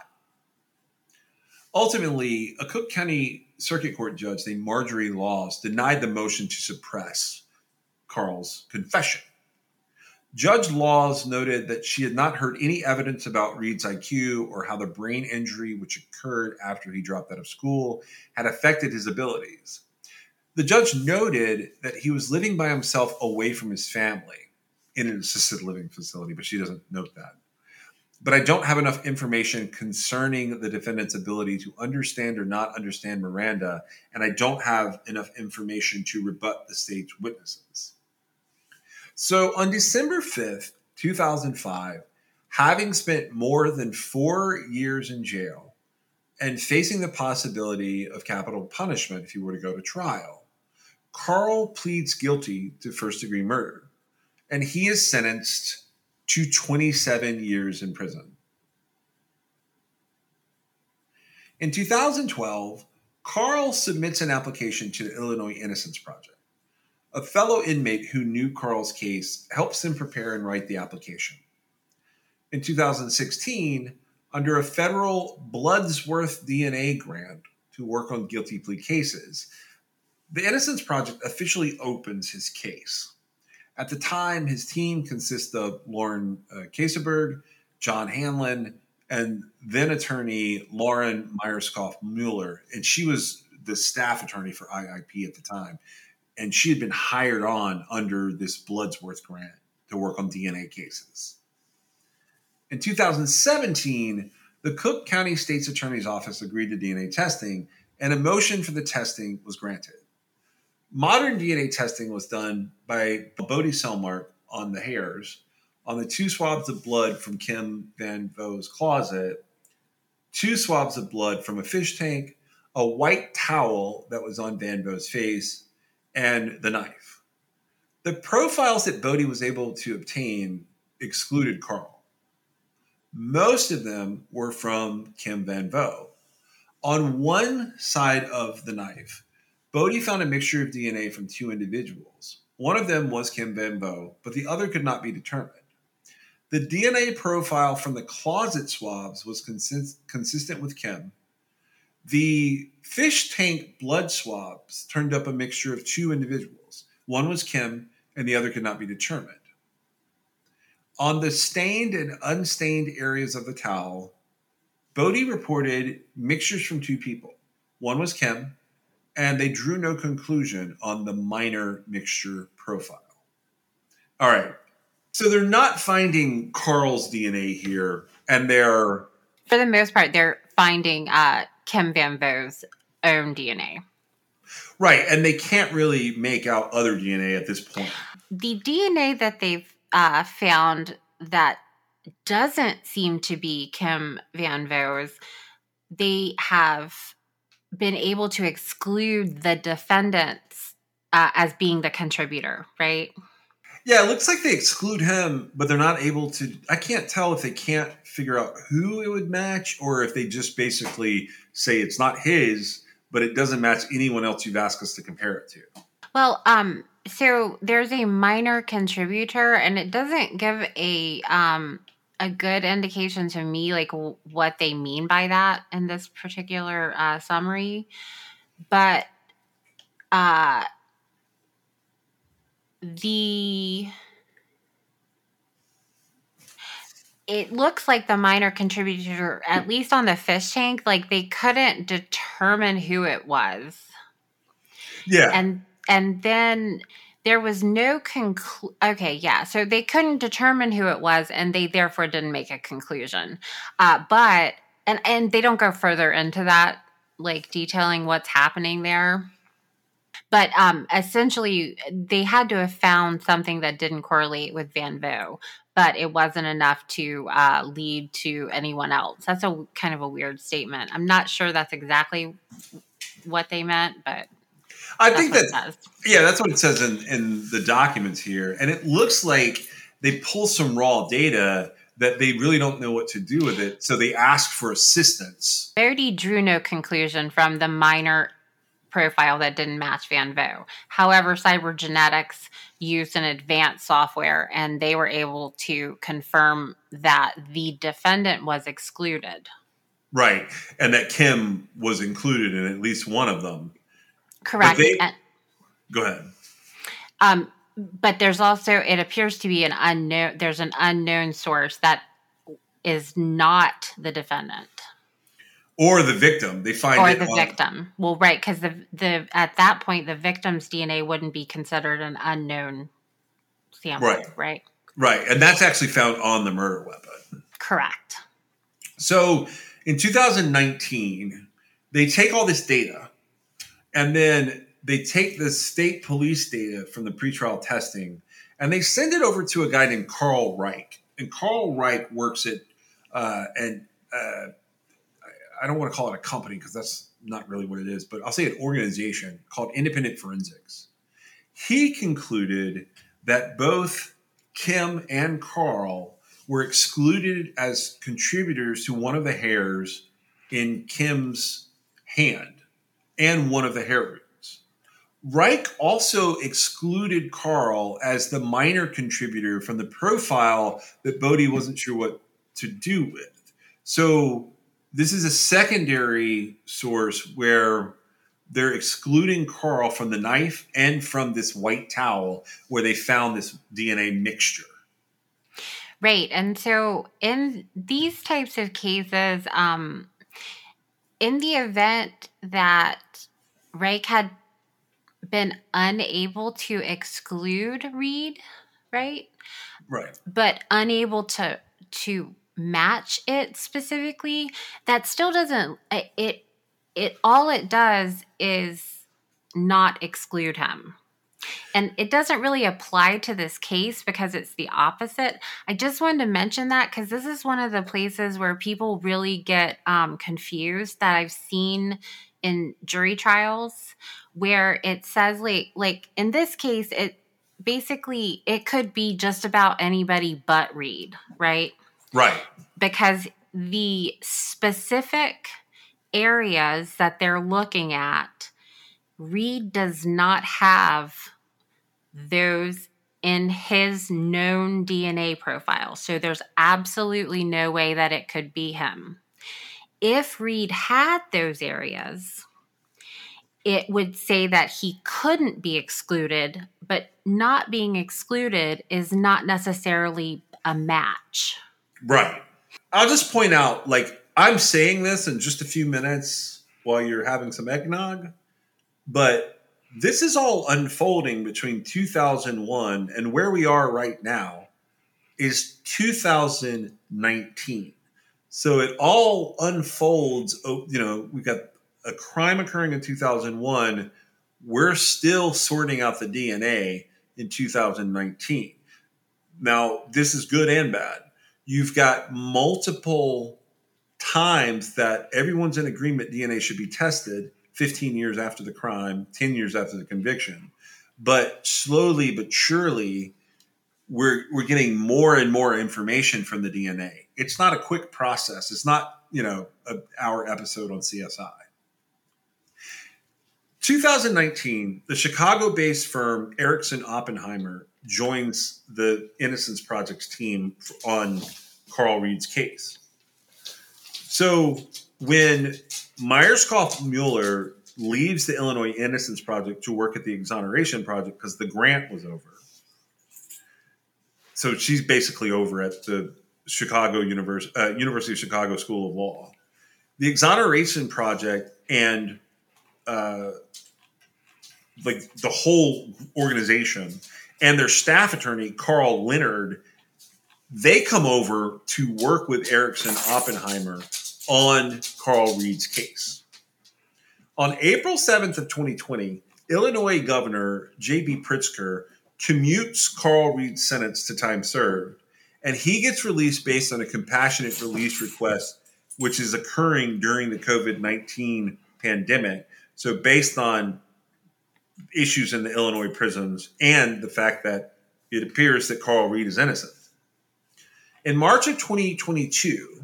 Ultimately, a Cook County Circuit Court judge named Marjorie Laws denied the motion to suppress Carl's confession. Judge Laws noted that she had not heard any evidence about Reed's I Q or how the brain injury, which occurred after he dropped out of school, had affected his abilities. The judge noted that he was living by himself away from his family in an assisted living facility, but she doesn't note that. But I don't have enough information concerning the defendant's ability to understand or not understand Miranda, and I don't have enough information to rebut the state's witnesses. So on December fifth, two thousand five, having spent more than four years in jail and facing the possibility of capital punishment if he were to go to trial, Carl pleads guilty to first-degree murder, and he is sentenced to twenty-seven years in prison. In two thousand twelve, Carl submits an application to the Illinois Innocence Project. A fellow inmate who knew Carl's case helps him prepare and write the application. In two thousand sixteen, under a federal Bloodsworth D N A grant to work on guilty plea cases, the Innocence Project officially opens his case. At the time, his team consists of Lauren uh, Kaseberg, John Hanlon, and then attorney Lauren Myerscough-Mueller. And she was the staff attorney for I I P at the time. And she had been hired on under this Bloodsworth grant to work on D N A cases. In two thousand seventeen, the Cook County State's Attorney's Office agreed to D N A testing, and a motion for the testing was granted. Modern D N A testing was done by Bode Cellmark on the hairs, on the two swabs of blood from Kim Van Vo's closet, two swabs of blood from a fish tank, a white towel that was on Van Vo's face, and the knife. The profiles that Bode was able to obtain excluded Carl. Most of them were from Kim Van Vo. On one side of the knife, Bode found a mixture of D N A from two individuals. One of them was Kim Van Vo, but the other could not be determined. The D N A profile from the closet swabs was consist- consistent with Kim. The fish tank blood swabs turned up a mixture of two individuals. One was Kim, and the other could not be determined. On the stained and unstained areas of the towel, Bode reported mixtures from two people. One was Kim, and they drew no conclusion on the minor mixture profile. All right. So they're not finding Carl's D N A here, and they're... For the most part, they're finding uh, Kim Van Vo's own D N A. Right, and they can't really make out other D N A at this point. The D N A that they've uh, found that doesn't seem to be Kim Van Vo's, they have been able to exclude the defendants uh, as being the contributor, right? Yeah, it looks like they exclude him, but they're not able to. I can't tell if they can't figure out who it would match or if they just basically say it's not his, but it doesn't match anyone else you've asked us to compare it to. Well, um, so there's a minor contributor, and it doesn't give a um, a good indication to me, like w- what they mean by that in this particular uh, summary, but uh, the it looks like the minor contributor, at least on the fish tank, like they couldn't determine who it was. Yeah, and and then. There was no conclu- Okay, yeah. So they couldn't determine who it was, and they therefore didn't make a conclusion. Uh, but and and they don't go further into that, like detailing what's happening there. But um, essentially, they had to have found something that didn't correlate with Van Vo, but it wasn't enough to uh, lead to anyone else. That's a kind of a weird statement. I'm not sure that's exactly what they meant, but. I that's think that, yeah, that's what it says in, in the documents here. And it looks like they pull some raw data that they really don't know what to do with it. So they ask for assistance. Bode drew no conclusion from the minor profile that didn't match Van Vo. However, Cybergenetics used an advanced software, and they were able to confirm that the defendant was excluded. Right. And that Kim was included in at least one of them. Correct. They, and, go ahead. Um, but there's also, it appears to be an unknown, there's an unknown source that is not the defendant. Or the victim. They find or it the on- victim. Well, right, because the the at that point the victim's D N A wouldn't be considered an unknown sample, right? Right. Right, and that's actually found on the murder weapon. Correct. So in two thousand nineteen, they take all this data, and then they take the state police data from the pretrial testing, and they send it over to a guy named Carl Reich. And Carl Reich works at uh, an uh, I don't want to call it a company because that's not really what it is, but I'll say an organization called Independent Forensics. He concluded that both Kim and Carl were excluded as contributors to one of the hairs in Kim's hand and one of the hair roots. Reich also excluded Carl as the minor contributor from the profile that Bode wasn't sure what to do with. So this is a secondary source where they're excluding Carl from the knife and from this white towel where they found this D N A mixture. Right. And so in these types of cases, um, in the event that Reich had been unable to exclude Reed, right? Right. But unable to to. match it specifically, that still doesn't it it all it does is not exclude him, and it doesn't really apply to this case because it's the opposite. I just wanted to mention that because this is one of the places where people really get um confused that I've seen in jury trials, where it says like like in this case it basically it could be just about anybody but Reed, right? Right. Because the specific areas that they're looking at, Reed does not have those in his known D N A profile. So there's absolutely no way that it could be him. If Reed had those areas, it would say that he couldn't be excluded, but not being excluded is not necessarily a match. Right. I'll just point out, like, I'm saying this in just a few minutes while you're having some eggnog, but this is all unfolding between two thousand one and where we are right now is two thousand nineteen. So it all unfolds, you know, we've got a crime occurring in two thousand one. We're still sorting out the D N A in two thousand nineteen. Now, this is good and bad. You've got multiple times that everyone's in agreement D N A should be tested fifteen years after the crime, ten years after the conviction. But slowly but surely, we're we're getting more and more information from the D N A. It's not a quick process. It's not, you know, a, our episode on C S I. twenty nineteen, the Chicago-based firm Erickson Oppenheimer joins the Innocence Project's team on Carl Reed's case. So when Myerscough-Mueller leaves the Illinois Innocence Project to work at the Exoneration Project because the grant was over, so she's basically over at the Chicago Univers- uh, University of Chicago School of Law. The Exoneration Project and uh, like the whole organization and their staff attorney, Carl Leonard, they come over to work with Erickson Oppenheimer on Carl Reed's case. On April seventh of twenty twenty, Illinois Governor J B Pritzker commutes Carl Reed's sentence to time served, and he gets released based on a compassionate release request, which is occurring during the covid nineteen pandemic. So based on issues in the Illinois prisons and the fact that it appears that Carl Reed is innocent. In March of twenty twenty-two,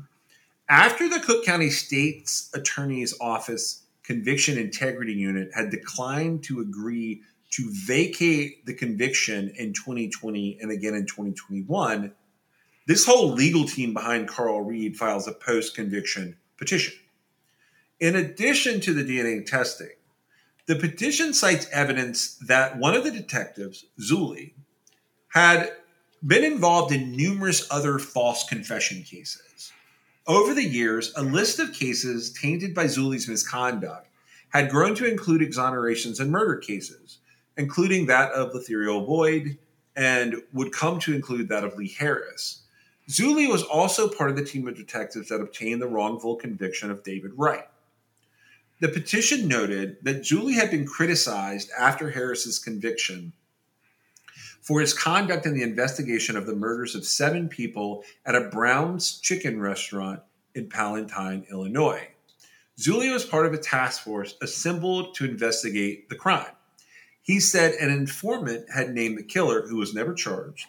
after the Cook County State's Attorney's Office Conviction Integrity Unit had declined to agree to vacate the conviction in twenty twenty and again in twenty twenty-one, this whole legal team behind Carl Reed files a post-conviction petition. In addition to the D N A testing, the petition cites evidence that one of the detectives, Zuley, had been involved in numerous other false confession cases. Over the years, a list of cases tainted by Zuley's misconduct had grown to include exonerations and murder cases, including that of Lethierry Boyd, and would come to include that of Lee Harris. Zuley was also part of the team of detectives that obtained the wrongful conviction of David Wright. The petition noted that Zuley had been criticized after Harris's conviction for his conduct in the investigation of the murders of seven people at a Brown's Chicken restaurant in Palatine, Illinois. Zuley was part of a task force assembled to investigate the crime. He said an informant had named the killer, who was never charged,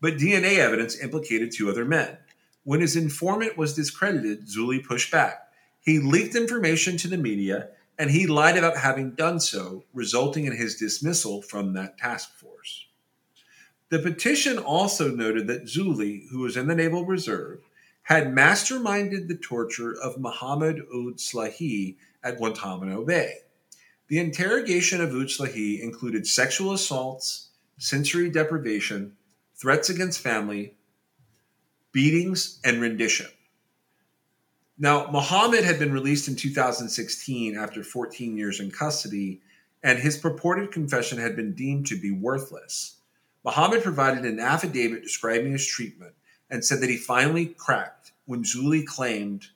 but D N A evidence implicated two other men. When his informant was discredited, Zuley pushed back. He leaked information to the media, and he lied about having done so, resulting in his dismissal from that task force. The petition also noted that Zuley, who was in the Naval Reserve, had masterminded the torture of Mohamedou Ould Slahi at Guantanamo Bay. The interrogation of Ould Slahi included sexual assaults, sensory deprivation, threats against family, beatings, and rendition. Now, Mohammed had been released in two thousand sixteen after fourteen years in custody, and his purported confession had been deemed to be worthless. Mohammed provided an affidavit describing his treatment and said that he finally cracked when Zuley claimed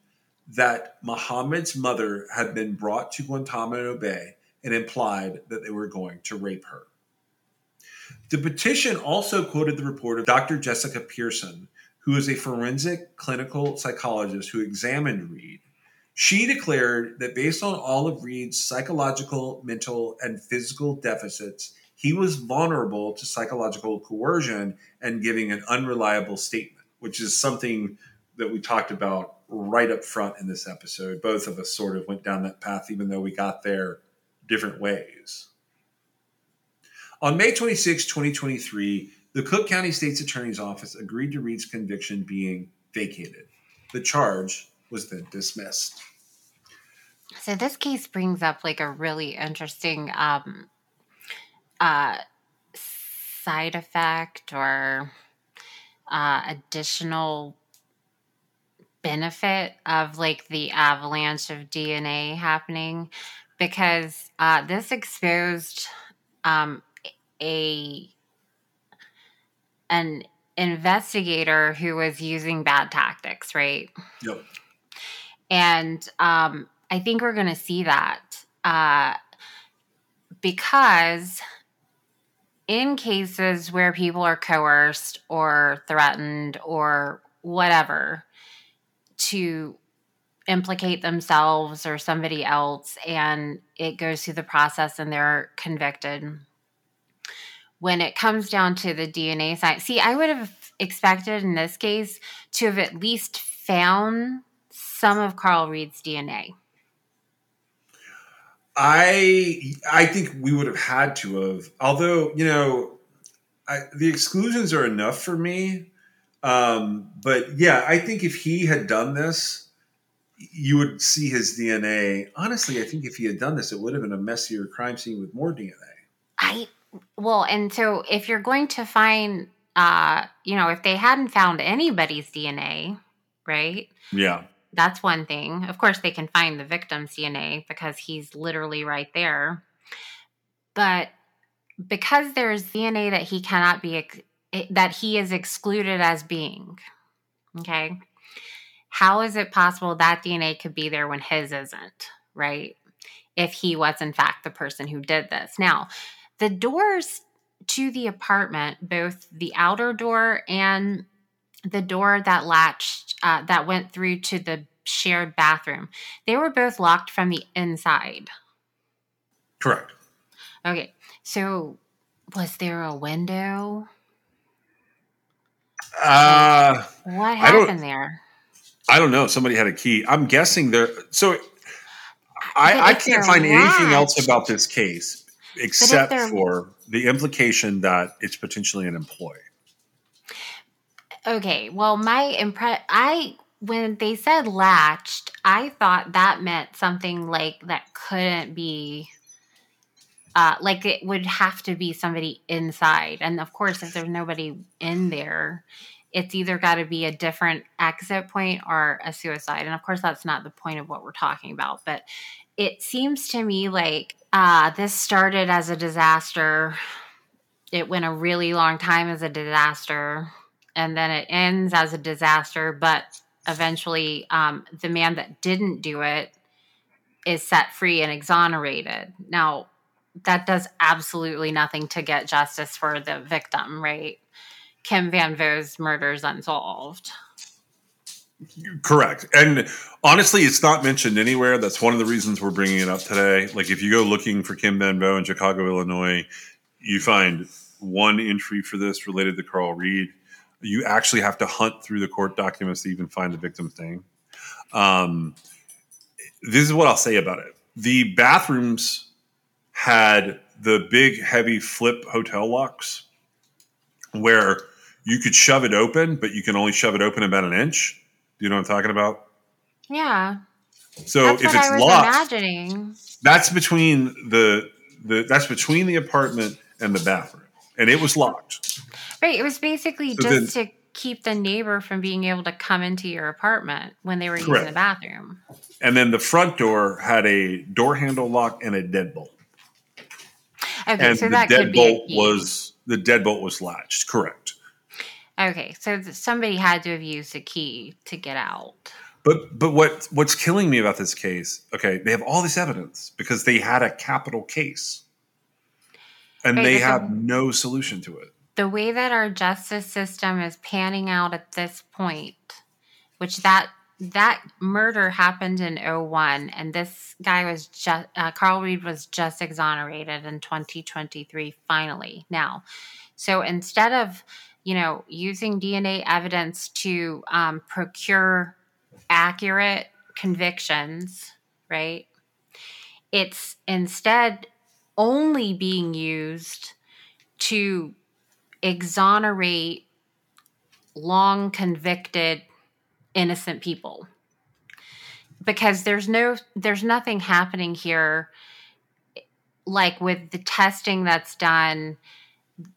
that Mohammed's mother had been brought to Guantanamo Bay and implied that they were going to rape her. The petition also quoted the report of Doctor Jessica Pearson, who is a forensic clinical psychologist who examined Reed. She declared that based on all of Reed's psychological, mental, and physical deficits, he was vulnerable to psychological coercion and giving an unreliable statement, which is something that we talked about right up front in this episode. Both of us sort of went down that path, even though we got there different ways. On May twenty-sixth, twenty twenty-three, the Cook County State's Attorney's Office agreed to Reed's conviction being vacated. The charge was then dismissed. So this case brings up like a really interesting um, uh, side effect or uh, additional benefit of like the avalanche of D N A happening, because uh, this exposed um, a... an investigator who was using bad tactics, right? Yep. And um, I think we're going to see that uh, because in cases where people are coerced or threatened or whatever to implicate themselves or somebody else, and it goes through the process and they're convicted, when it comes down to the D N A side, see, I would have expected in this case to have at least found some of Carl Reed's D N A. I I think we would have had to have, although, you know, I, the exclusions are enough for me. Um, but yeah, I think if he had done this, you would see his D N A. Honestly, I think if he had done this, it would have been a messier crime scene with more D N A. I Well, and so if you're going to find, uh, you know, if they hadn't found anybody's D N A, right? Yeah. That's one thing. Of course, they can find the victim's D N A because he's literally right there. But because there's D N A that he cannot be, ex- that he is excluded as being, okay? How is it possible that D N A could be there when his isn't, right? If he was, in fact, the person who did this. Now, the doors to the apartment, both the outer door and the door that latched, uh, that went through to the shared bathroom, they were both locked from the inside. Correct. Okay. So was there a window? Uh, what happened I there? I don't know. Somebody had a key. I'm guessing there. So I, I can't find latched. anything else about this case, except for the implication that it's potentially an employee. Okay. Well, my impre- I when they said latched, I thought that meant something like that couldn't be, uh, like it would have to be somebody inside. And of course, if there's nobody in there, it's either got to be a different exit point or a suicide. And of course, that's not the point of what we're talking about. But it seems to me like uh, this started as a disaster. It went a really long time as a disaster. And then it ends as a disaster. But eventually, um, the man that didn't do it is set free and exonerated. Now, that does absolutely nothing to get justice for the victim, right? Kim Van Vo's murder is unsolved. Correct. And honestly, it's not mentioned anywhere. That's one of the reasons we're bringing it up today. Like, if you go looking for Kim Van Vo in Chicago, Illinois, you find one entry for this related to Carl Reed. You actually have to hunt through the court documents to even find the victim's name. Um, this is what I'll say about it. The bathrooms had the big, heavy flip hotel locks where you could shove it open, but you can only shove it open about an inch. Do you know what I'm talking about? Yeah. So that's if what it's I was locked, imagining. that's between the the that's between the apartment and the bathroom, and it was locked. Right. It was basically so just then, to keep the neighbor from being able to come into your apartment when they were correct. using the bathroom. And then the front door had a door handle lock and a deadbolt. Okay, and so the that deadbolt could be a key. was the deadbolt was latched. Correct. Okay, so somebody had to have used a key to get out. But but what what's killing me about this case, okay, they have all this evidence because they had a capital case. And right, they have a, no solution to it. The way that our justice system is panning out at this point, which that that murder happened in oh one, and this guy was just, uh, Carl Reed was just exonerated in twenty twenty-three, finally, now. So instead of... you know, using D N A evidence to um, procure accurate convictions, right? It's instead only being used to exonerate long convicted innocent people, because there's no, there's nothing happening here. Like with the testing that's done,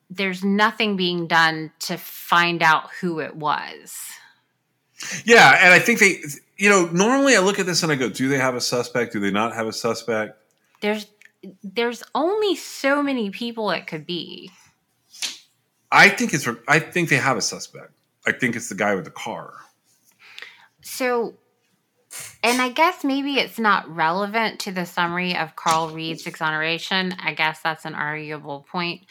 there's nothing being done to find out who it was. Yeah. And I think they, you know, normally I look at this and I go, do they have a suspect? Do they not have a suspect? There's, there's only so many people it could be. I think it's, I think they have a suspect. I think it's the guy with the car. So, and I guess maybe it's not relevant to the summary of Carl Reed's exoneration. I guess that's an arguable point.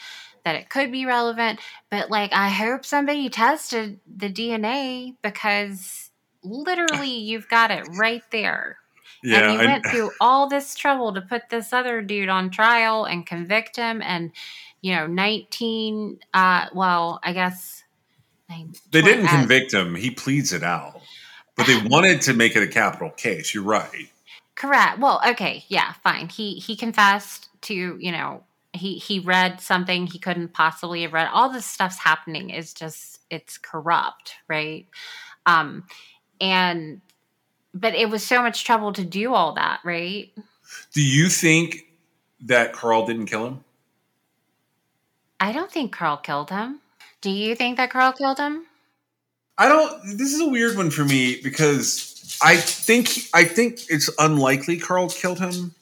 That it could be relevant, but like, I hope somebody tested the D N A because literally you've got it right there. Yeah, and you I, went through all this trouble to put this other dude on trial and convict him. And, you know, nineteen, uh, well, I guess they didn't as, convict him. He pleads it out, but they wanted to make it a capital case. You're right. Correct. Well, okay. Yeah, fine. He, he confessed to, you know, He he read something he couldn't possibly have read. All this stuff's happening is just, it's corrupt, right? Um, and, but it was so much trouble to do all that, right? Do you think that Carl didn't kill him? I don't think Carl killed him. Do you think that Carl killed him? I don't, this is a weird one for me because I think, I think it's unlikely Carl killed him.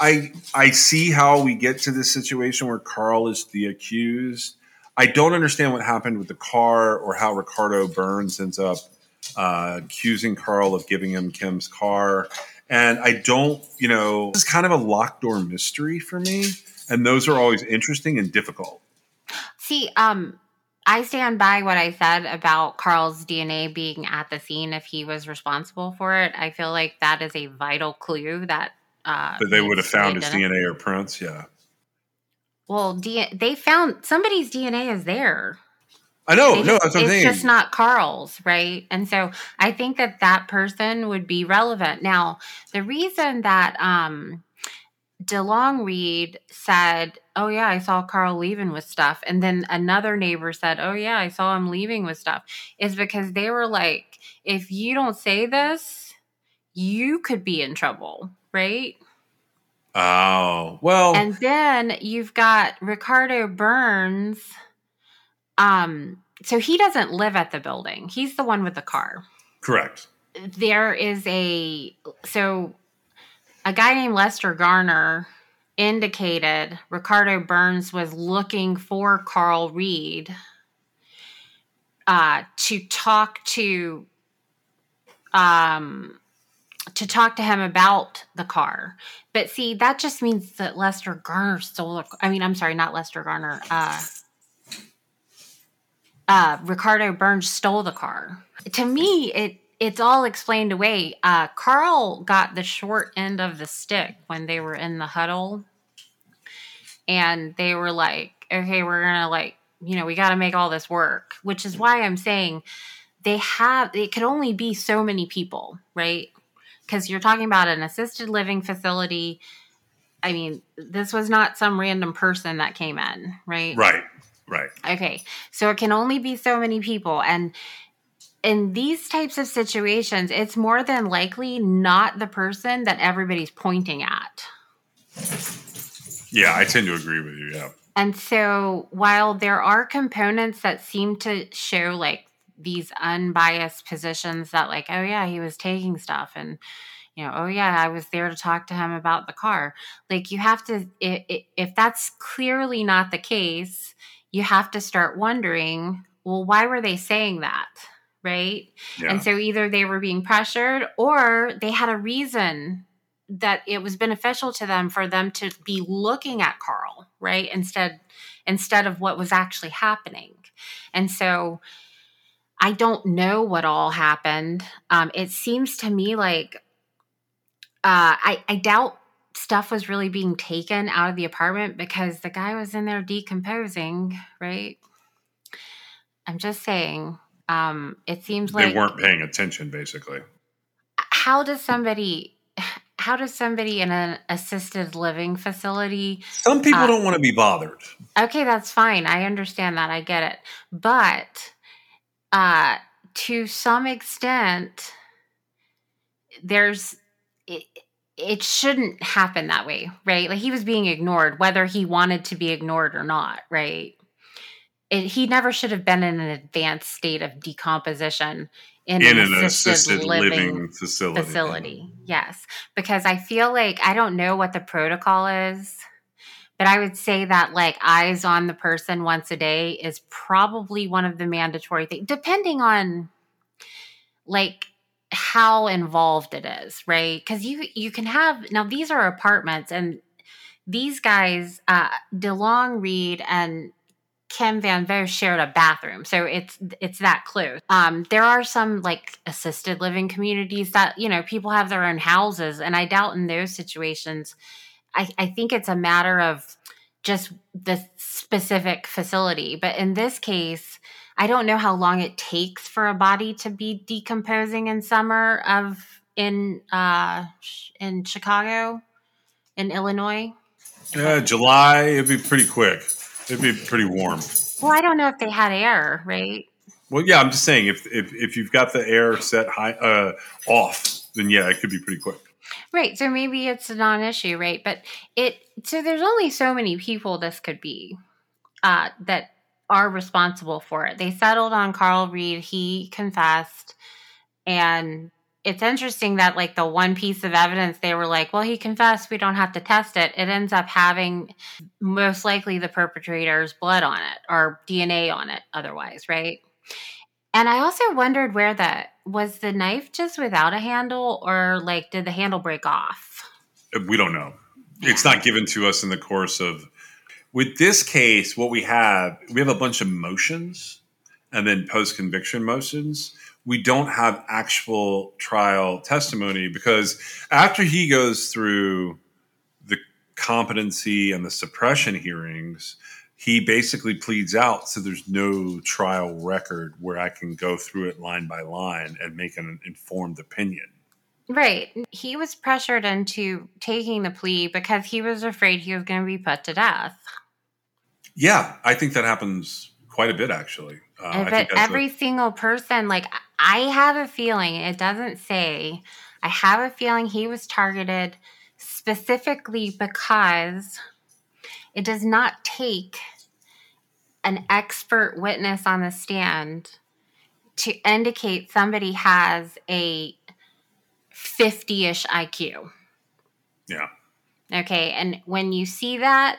I I see how we get to this situation where Carl is the accused. I don't understand what happened with the car or how Ricardo Burns ends up uh, accusing Carl of giving him Kim's car. And I don't, you know, this is kind of a locked door mystery for me. And those are always interesting and difficult. See, um, I stand by what I said about Carl's D N A being at the scene if he was responsible for it. I feel like that is a vital clue that Uh, but they would have found his D N A or prints, yeah. Well, D- they found somebody's D N A is there. I know, they no, just, that's what I'm thinking. It's just not Carl's, right? And so I think that that person would be relevant. Now, the reason that um, DeLong Reed said, oh, yeah, I saw Carl leaving with stuff, and then another neighbor said, oh, yeah, I saw him leaving with stuff, is because they were like, if you don't say this, you could be in trouble. Right? Oh, well. And then you've got Ricardo Burns um, so he doesn't live at the building. He's the one with the car. Correct. There is a, so a guy named Lester Garner indicated Ricardo Burns was looking for Carl Reed uh, to talk to, um, to talk to him about the car. But see, that just means that Lester Garner stole, a, I mean, I'm sorry, not Lester Garner, uh, uh, Ricardo Burns stole the car. To me, it, It's all explained away. Uh, Carl got the short end of the stick when they were in the huddle. And they were like, okay, we're going to like, you know, we got to make all this work. Which is why I'm saying they have, it could only be so many people, right? Because you're talking about an assisted living facility. I mean, this was not some random person that came in, right? Right, right. Okay, so it can only be so many people. And in these types of situations, it's more than likely not the person that everybody's pointing at. Yeah, I tend to agree with you, yeah. And so while there are components that seem to show like these unbiased positions that like, oh yeah, he was taking stuff and, you know, oh yeah, I was there to talk to him about the car. Like you have to, if, if that's clearly not the case, you have to start wondering, well, why were they saying that? Right. Yeah. And so either they were being pressured or they had a reason that it was beneficial to them for them to be looking at Carl, right? Instead, instead of what was actually happening. And so I don't know what all happened. Um, it seems to me like uh, I, I doubt stuff was really being taken out of the apartment because the guy was in there decomposing, right? I'm just saying. Um, it seems like they weren't paying attention, basically. How does somebody, how does somebody in an assisted living facility? Some people uh, don't want to be bothered. Okay. That's fine. I understand that. I get it. But, uh, to some extent there's, it, it shouldn't happen that way, right? Like he was being ignored, whether he wanted to be ignored or not. Right. It, he never should have been in an advanced state of decomposition in, in an, an assisted, assisted living, living facility. facility. Yes, because I feel like I don't know what the protocol is, but I would say that like eyes on the person once a day is probably one of the mandatory things, depending on like how involved it is, right? Because you you can have now these are apartments and these guys, uh, DeLong Reed and Kim Van Vo shared a bathroom. So it's it's that close. Um, there are some like assisted living communities that, you know, people have their own houses. And I doubt in those situations, I, I think it's a matter of just the specific facility. But in this case, I don't know how long it takes for a body to be decomposing in summer of in uh, in Chicago, in Illinois. Uh, July, it'd be pretty quick. It'd be pretty warm. Well, I don't know if they had air, right? Well, yeah, I'm just saying if if, if you've got the air set high uh, off, then yeah, it could be pretty quick. Right. So maybe it's a non-issue, right? But it so there's only so many people this could be uh, that are responsible for it. They settled on Carl Reed. He confessed, and it's interesting that like the one piece of evidence they were like, well, he confessed, we don't have to test it. It ends up having most likely the perpetrator's blood on it or D N A on it otherwise, right? And I also wondered where that was the knife just without a handle or like did the handle break off? We don't know. Yeah. It's not given to us in the course of with this case, what we have, we have a bunch of motions and then post-conviction motions. We don't have actual trial testimony because after he goes through the competency and the suppression hearings, he basically pleads out. So there's no trial record where I can go through it line by line and make an informed opinion. Right. He was pressured into taking the plea because he was afraid he was going to be put to death. Yeah. I think that happens quite a bit, actually. Uh, but I think every a- single person, like... I have a feeling, it doesn't say, I have a feeling he was targeted specifically because it does not take an expert witness on the stand to indicate somebody has a fifty-ish I Q. Yeah. Okay. And when you see that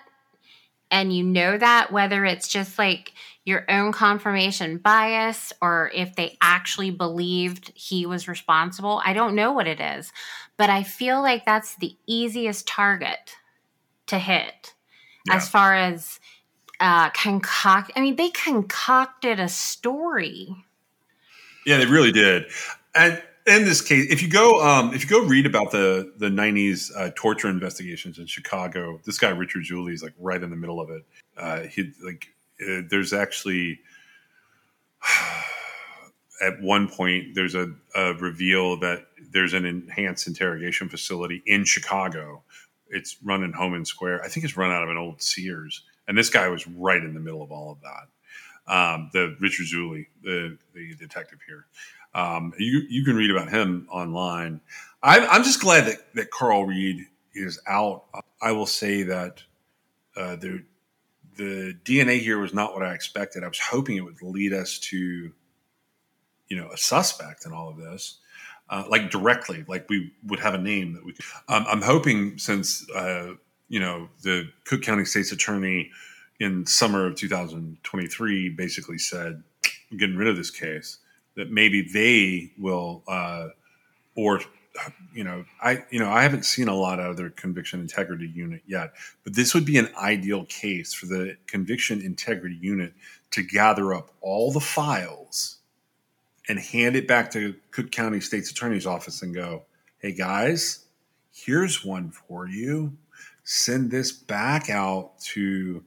and you know that, whether it's just like your own confirmation bias or if they actually believed he was responsible, I don't know what it is, but I feel like that's the easiest target to hit. Yeah. As far as uh, concoct, I mean, they concocted a story. Yeah, they really did. And in this case, if you go, um, if you go read about the the nineties uh, torture investigations in Chicago, this guy Richard Zuley is like right in the middle of it. Uh, he like uh, there's actually at one point there's a, a reveal that there's an enhanced interrogation facility in Chicago. It's run in Homan Square. I think it's run out of an old Sears. And this guy was right in the middle of all of that. Um, the Richard Zuley, the, the detective here. Um, you, you can read about him online. I, I'm just glad that, that Carl Reed is out. I will say that uh, the, the D N A here was not what I expected. I was hoping it would lead us to, you know, a suspect in all of this. Uh, like directly, like we would have a name that we could. Um, I'm hoping since, uh, you know, the Cook County State's Attorney in summer of two thousand twenty-three basically said, I'm getting rid of this case, that maybe they will, uh, or, you know, I, you know, I haven't seen a lot out of their conviction integrity unit yet, but this would be an ideal case for the conviction integrity unit to gather up all the files and hand it back to Cook County State's Attorney's Office and go, hey, guys, here's one for you. Send this back out to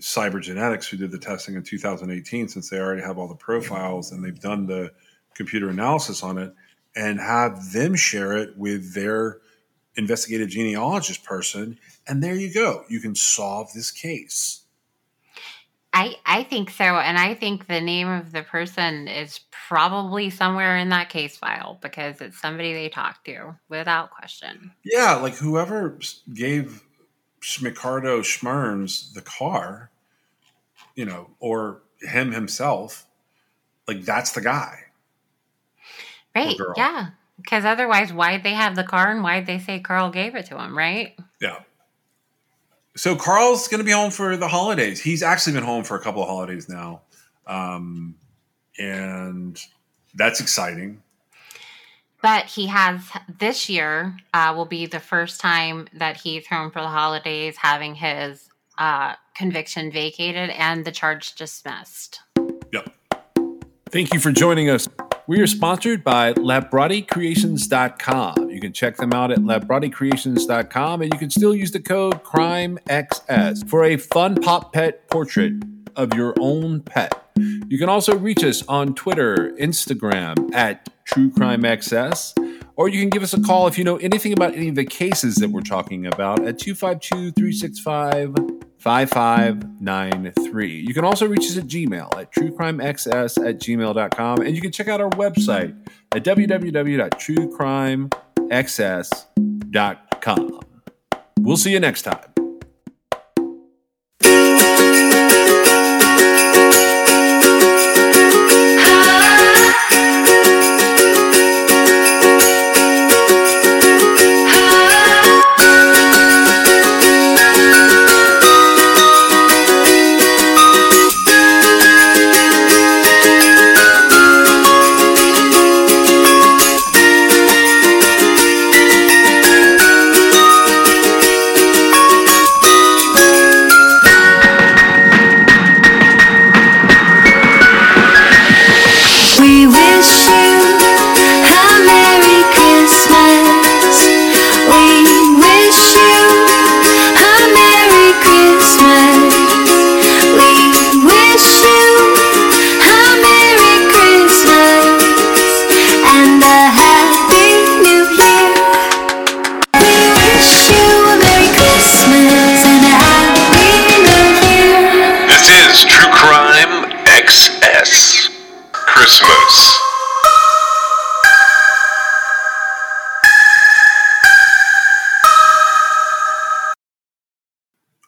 Cybergenetics, who did the testing in two thousand eighteen, since they already have all the profiles and they've done the computer analysis on it, and have them share it with their investigative genealogist person. And there you go. You can solve this case. I, I think so, and I think the name of the person is probably somewhere in that case file because it's somebody they talked to, without question. Yeah, like whoever gave Ricardo Schmerns the car, you know, or him himself, like that's the guy. Right, yeah, because otherwise why'd they have the car and why'd they say Carl gave it to him, right? Yeah. So Carl's going to be home for the holidays. He's actually been home for a couple of holidays now. Um, and that's exciting. But he has this year uh, will be the first time that he's home for the holidays, having his uh, conviction vacated and the charge dismissed. Yep. Thank you for joining us. We are sponsored by Labrottie Creations dot com. You can check them out at Labrottie Creations dot com, and you can still use the code CRIMEXS for a fun pop pet portrait of your own pet. You can also reach us on Twitter, Instagram, at True Crime X S, or you can give us a call if you know anything about any of the cases that we're talking about at two five two, three six five, five five nine three. You can also reach us at Gmail at true crime x s at gmail dot com, and you can check out our website at w w w dot true crime x s dot com. We'll see you next time.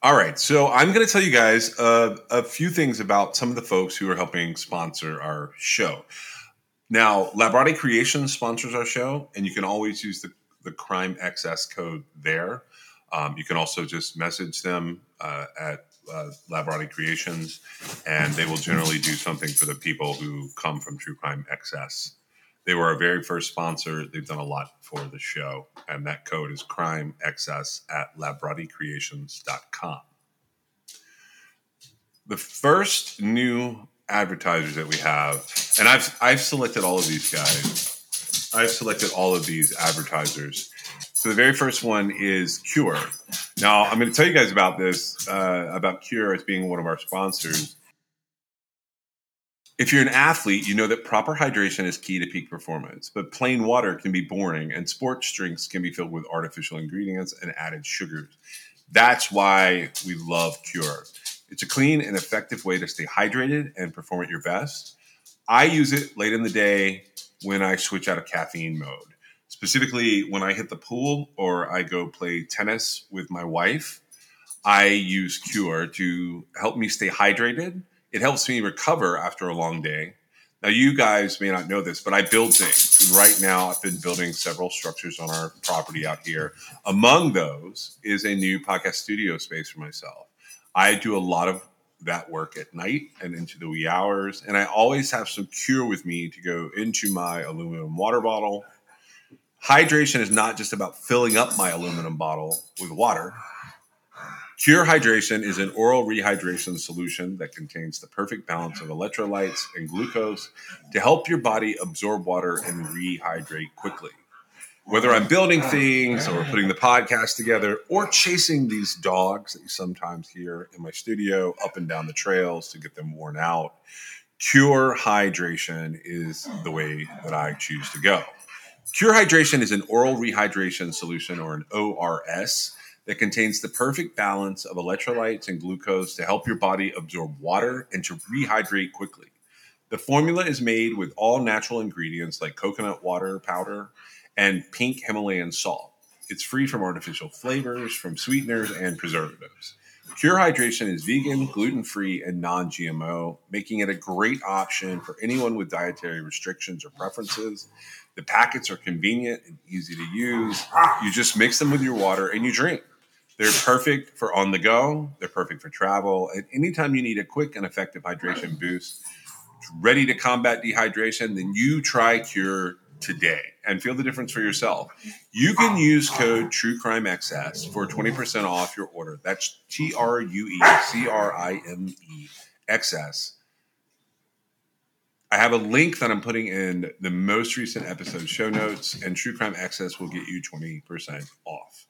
All right. So I'm going to tell you guys uh, a few things about some of the folks who are helping sponsor our show. Now, Labrottie Creations sponsors our show, and you can always use the, the CRIMEXS code there. Um, you can also just message them uh, at uh, Labrottie Creations, and they will generally do something for the people who come from True Crime X S. They were our very first sponsor. They've done a lot for the show, and that code is CRIMEXS at labrottie creations dot com. The first new advertisers that we have, and I've I've selected all of these guys. I've selected all of these advertisers. So the very first one is Cure. Now, I'm going to tell you guys about this, uh, about Cure as being one of our sponsors. If you're an athlete, you know that proper hydration is key to peak performance, but plain water can be boring and sports drinks can be filled with artificial ingredients and added sugars. That's why we love Cure. It's a clean and effective way to stay hydrated and perform at your best. I use it late in the day when I switch out of caffeine mode. Specifically, when I hit the pool or I go play tennis with my wife, I use Cure to help me stay hydrated. It helps me recover after a long day. Now, you guys may not know this, but I build things. And right now, I've been building several structures on our property out here. Among those is a new podcast studio space for myself. I do a lot of that work at night and into the wee hours, and I always have some Cure with me to go into my aluminum water bottle. Hydration is not just about filling up my aluminum bottle with water. Cure Hydration is an oral rehydration solution that contains the perfect balance of electrolytes and glucose to help your body absorb water and rehydrate quickly. Whether I'm building things or putting the podcast together or chasing these dogs that you sometimes hear in my studio up and down the trails to get them worn out, Cure Hydration is the way that I choose to go. Cure Hydration is an oral rehydration solution, or an O R S, that contains the perfect balance of electrolytes and glucose to help your body absorb water and to rehydrate quickly. The formula is made with all natural ingredients like coconut water powder and pink Himalayan salt. It's free from artificial flavors, from sweeteners, and preservatives. Cure Hydration is vegan, gluten-free, and non-G M O, making it a great option for anyone with dietary restrictions or preferences. The packets are convenient and easy to use. You just mix them with your water and you drink. They're perfect for on the go. They're perfect for travel. And anytime you need a quick and effective hydration boost, ready to combat dehydration, then you try Cure today and feel the difference for yourself. You can use code TrueCrimeXS for twenty percent off your order. That's T R U E C R I M E X S. I have a link that I'm putting in the most recent episode show notes, and True Crime Access will get you twenty percent off.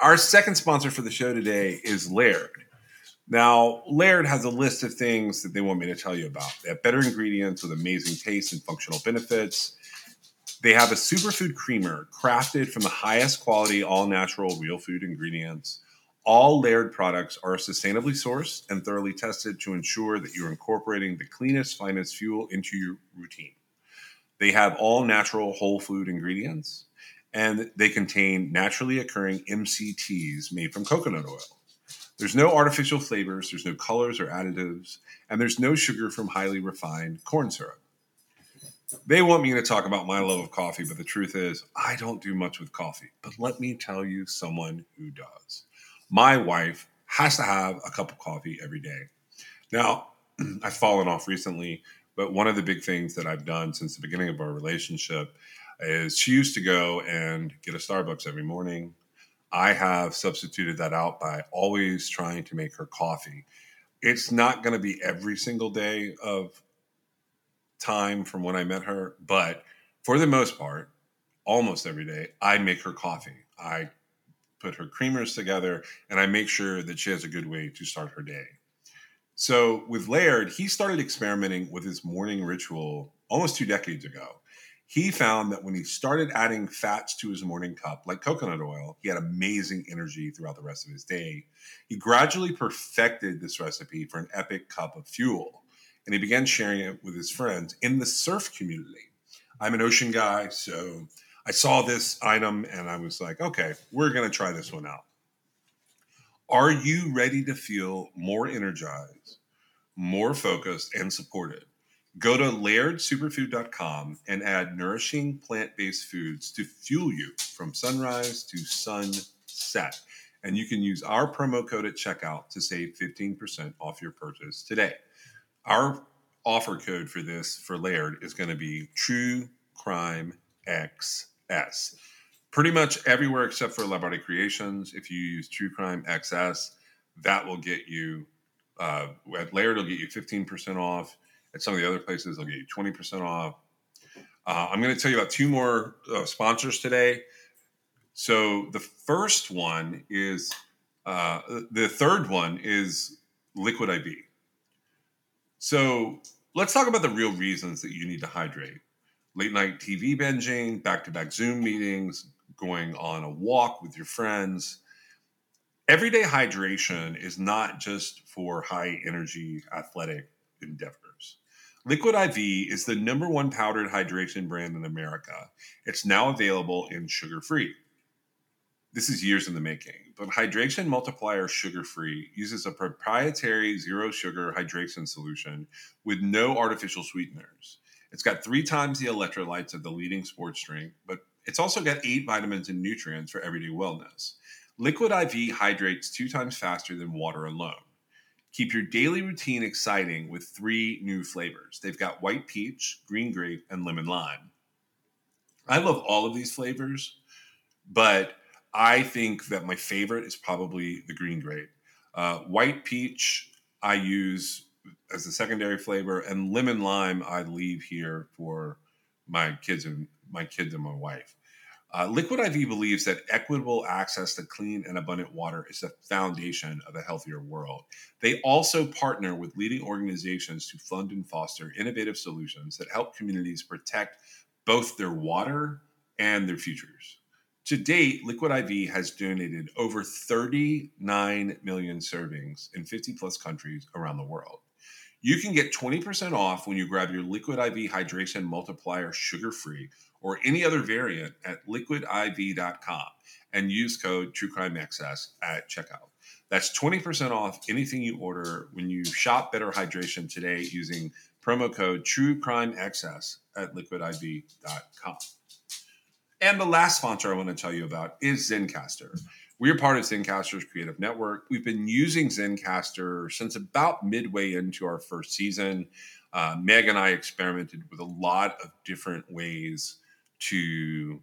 Our second sponsor for the show today is Laird. Now, Laird has a list of things that they want me to tell you about. They have better ingredients with amazing taste and functional benefits. They have a superfood creamer crafted from the highest quality, all-natural, real food ingredients. All Laird products are sustainably sourced and thoroughly tested to ensure that you're incorporating the cleanest, finest fuel into your routine. They have all natural whole food ingredients, and they contain naturally occurring M C Ts made from coconut oil. There's no artificial flavors, there's no colors or additives, and there's no sugar from highly refined corn syrup. They want me to talk about my love of coffee, but the truth is, I don't do much with coffee. But let me tell you someone who does. My wife has to have a cup of coffee every day. Now, I've fallen off recently, but one of the big things that I've done since the beginning of our relationship is she used to go and get a Starbucks every morning. I have substituted that out by always trying to make her coffee. It's not going to be every single day of time from when I met her, but for the most part, almost every day, I make her coffee. I put her creamers together, and I make sure that she has a good way to start her day. So with Laird, he started experimenting with his morning ritual almost two decades ago. He found that when he started adding fats to his morning cup, like coconut oil, he had amazing energy throughout the rest of his day. He gradually perfected this recipe for an epic cup of fuel, and he began sharing it with his friends in the surf community. I'm an ocean guy, so I saw this item and I was like, okay, we're going to try this one out. Are you ready to feel more energized, more focused, and supported? Go to laird superfood dot com and add nourishing plant-based foods to fuel you from sunrise to sunset. And you can use our promo code at checkout to save fifteen percent off your purchase today. Our offer code for this for Laird is going to be True Crime X S. Pretty much everywhere except for Labrottie Creations, if you use True Crime X S, that will get you, uh, at Laird, it'll get you fifteen percent off. At some of the other places, they'll get you twenty percent off. Uh, I'm going to tell you about two more uh, sponsors today. So the first one is, uh, the third one is Liquid I V. So let's talk about the real reasons that you need to hydrate. Late night T V binging, back-to-back Zoom meetings, going on a walk with your friends. Everyday hydration is not just for high-energy athletic endeavors. Liquid I V is the number one powdered hydration brand in America. It's now available in sugar-free. This is years in the making, but Hydration Multiplier Sugar-Free uses a proprietary zero-sugar hydration solution with no artificial sweeteners. It's got three times the electrolytes of the leading sports drink, but it's also got eight vitamins and nutrients for everyday wellness. Liquid I V hydrates two times faster than water alone. Keep your daily routine exciting with three new flavors. They've got white peach, green grape, and lemon lime. I love all of these flavors, but I think that my favorite is probably the green grape. Uh, white peach I use as a secondary flavor, and lemon lime I leave here for my kids and my kids and my wife. Uh, Liquid I V believes that equitable access to clean and abundant water is the foundation of a healthier world. They also partner with leading organizations to fund and foster innovative solutions that help communities protect both their water and their futures. To date, Liquid I V has donated over thirty-nine million servings in fifty plus countries around the world. You can get twenty percent off when you grab your Liquid I V Hydration Multiplier Sugar-Free or any other variant at liquid I V dot com and use code True Crime X S at checkout. That's twenty percent off anything you order when you shop Better Hydration today using promo code True Crime X S at liquid I V dot com. And the last sponsor I want to tell you about is Zencastr. We're part of Zencastr's creative network. We've been using Zencastr since about midway into our first season. Uh, Meg and I experimented with a lot of different ways to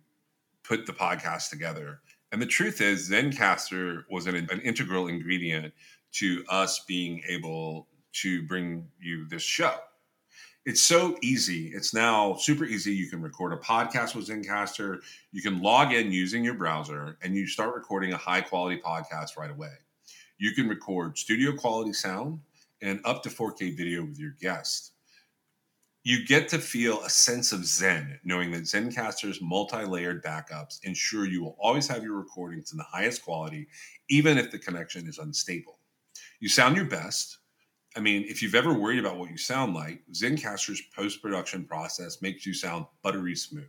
put the podcast together. And the truth is, Zencastr was an, an integral ingredient to us being able to bring you this show. It's so easy. It's now super easy. You can record a podcast with Zencastr. You can log in using your browser, and you start recording a high-quality podcast right away. You can record studio-quality sound and up to four K video with your guest. You get to feel a sense of zen, knowing that Zencastr's multi-layered backups ensure you will always have your recordings in the highest quality, even if the connection is unstable. You sound your best. I mean, if you've ever worried about what you sound like, Zencastr's post-production process makes you sound buttery smooth.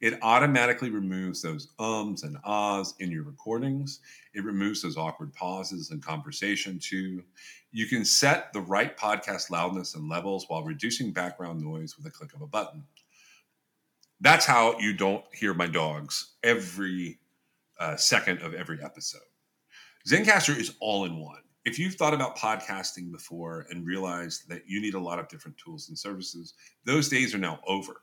It automatically removes those ums and ahs in your recordings. It removes those awkward pauses in conversation too. You can set the right podcast loudness and levels while reducing background noise with a click of a button. That's how you don't hear my dogs every uh, second of every episode. Zencastr is all in one. If you've thought about podcasting before and realized that you need a lot of different tools and services, those days are now over.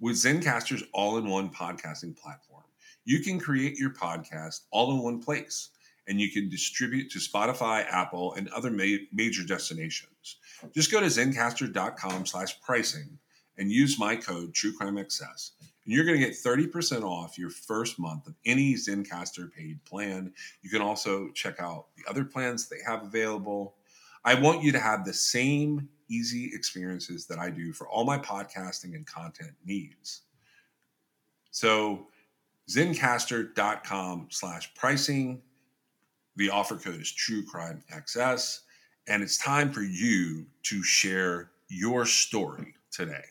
With Zencastr's all-in-one podcasting platform, you can create your podcast all in one place, and you can distribute to Spotify, Apple, and other ma- major destinations. Just go to zencastr.com slash pricing and use my code TrueCrimeXS, and you're going to get thirty percent off your first month of any Zencastr paid plan. You can also check out the other plans they have available. I want you to have the same easy experiences that I do for all my podcasting and content needs. So zencastr.com slash pricing. The offer code is TrueCrimeXS, and it's time for you to share your story today.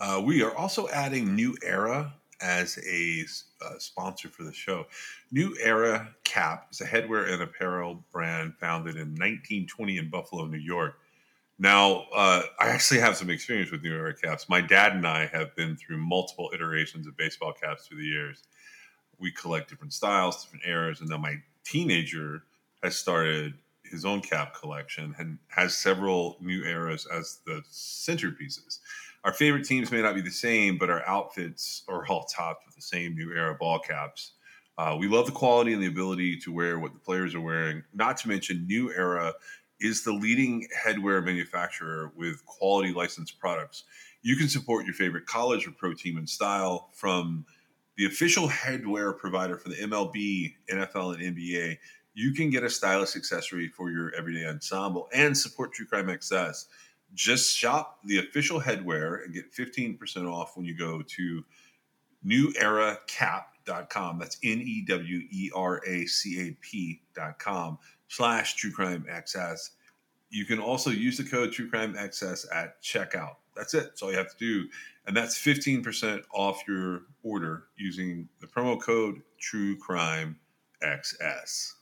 Uh, we are also adding New Era as a uh, sponsor for the show. New Era Cap is a headwear and apparel brand founded in nineteen twenty in Buffalo, New York. Now, uh, I actually have some experience with New York caps. My dad and I have been through multiple iterations of baseball caps through the years. We collect different styles, different eras, and now my teenager has started his own cap collection and has several new eras as the centerpieces. Our favorite teams may not be the same, but our outfits are all topped with the same new era ball caps. Uh, we love the quality and the ability to wear what the players are wearing, not to mention New Era is the leading headwear manufacturer with quality licensed products. You can support your favorite college or pro team in style from the official headwear provider for the M L B, N F L, and N B A. You can get a stylish accessory for your everyday ensemble and support True Crime X S. Just shop the official headwear and get fifteen percent off when you go to new era cap dot com. That's N E W E R A C A P dot com slash True Crime X S. You can also use the code True Crime X S at checkout. That's it. That's all you have to do. And that's fifteen percent off your order using the promo code True Crime X S.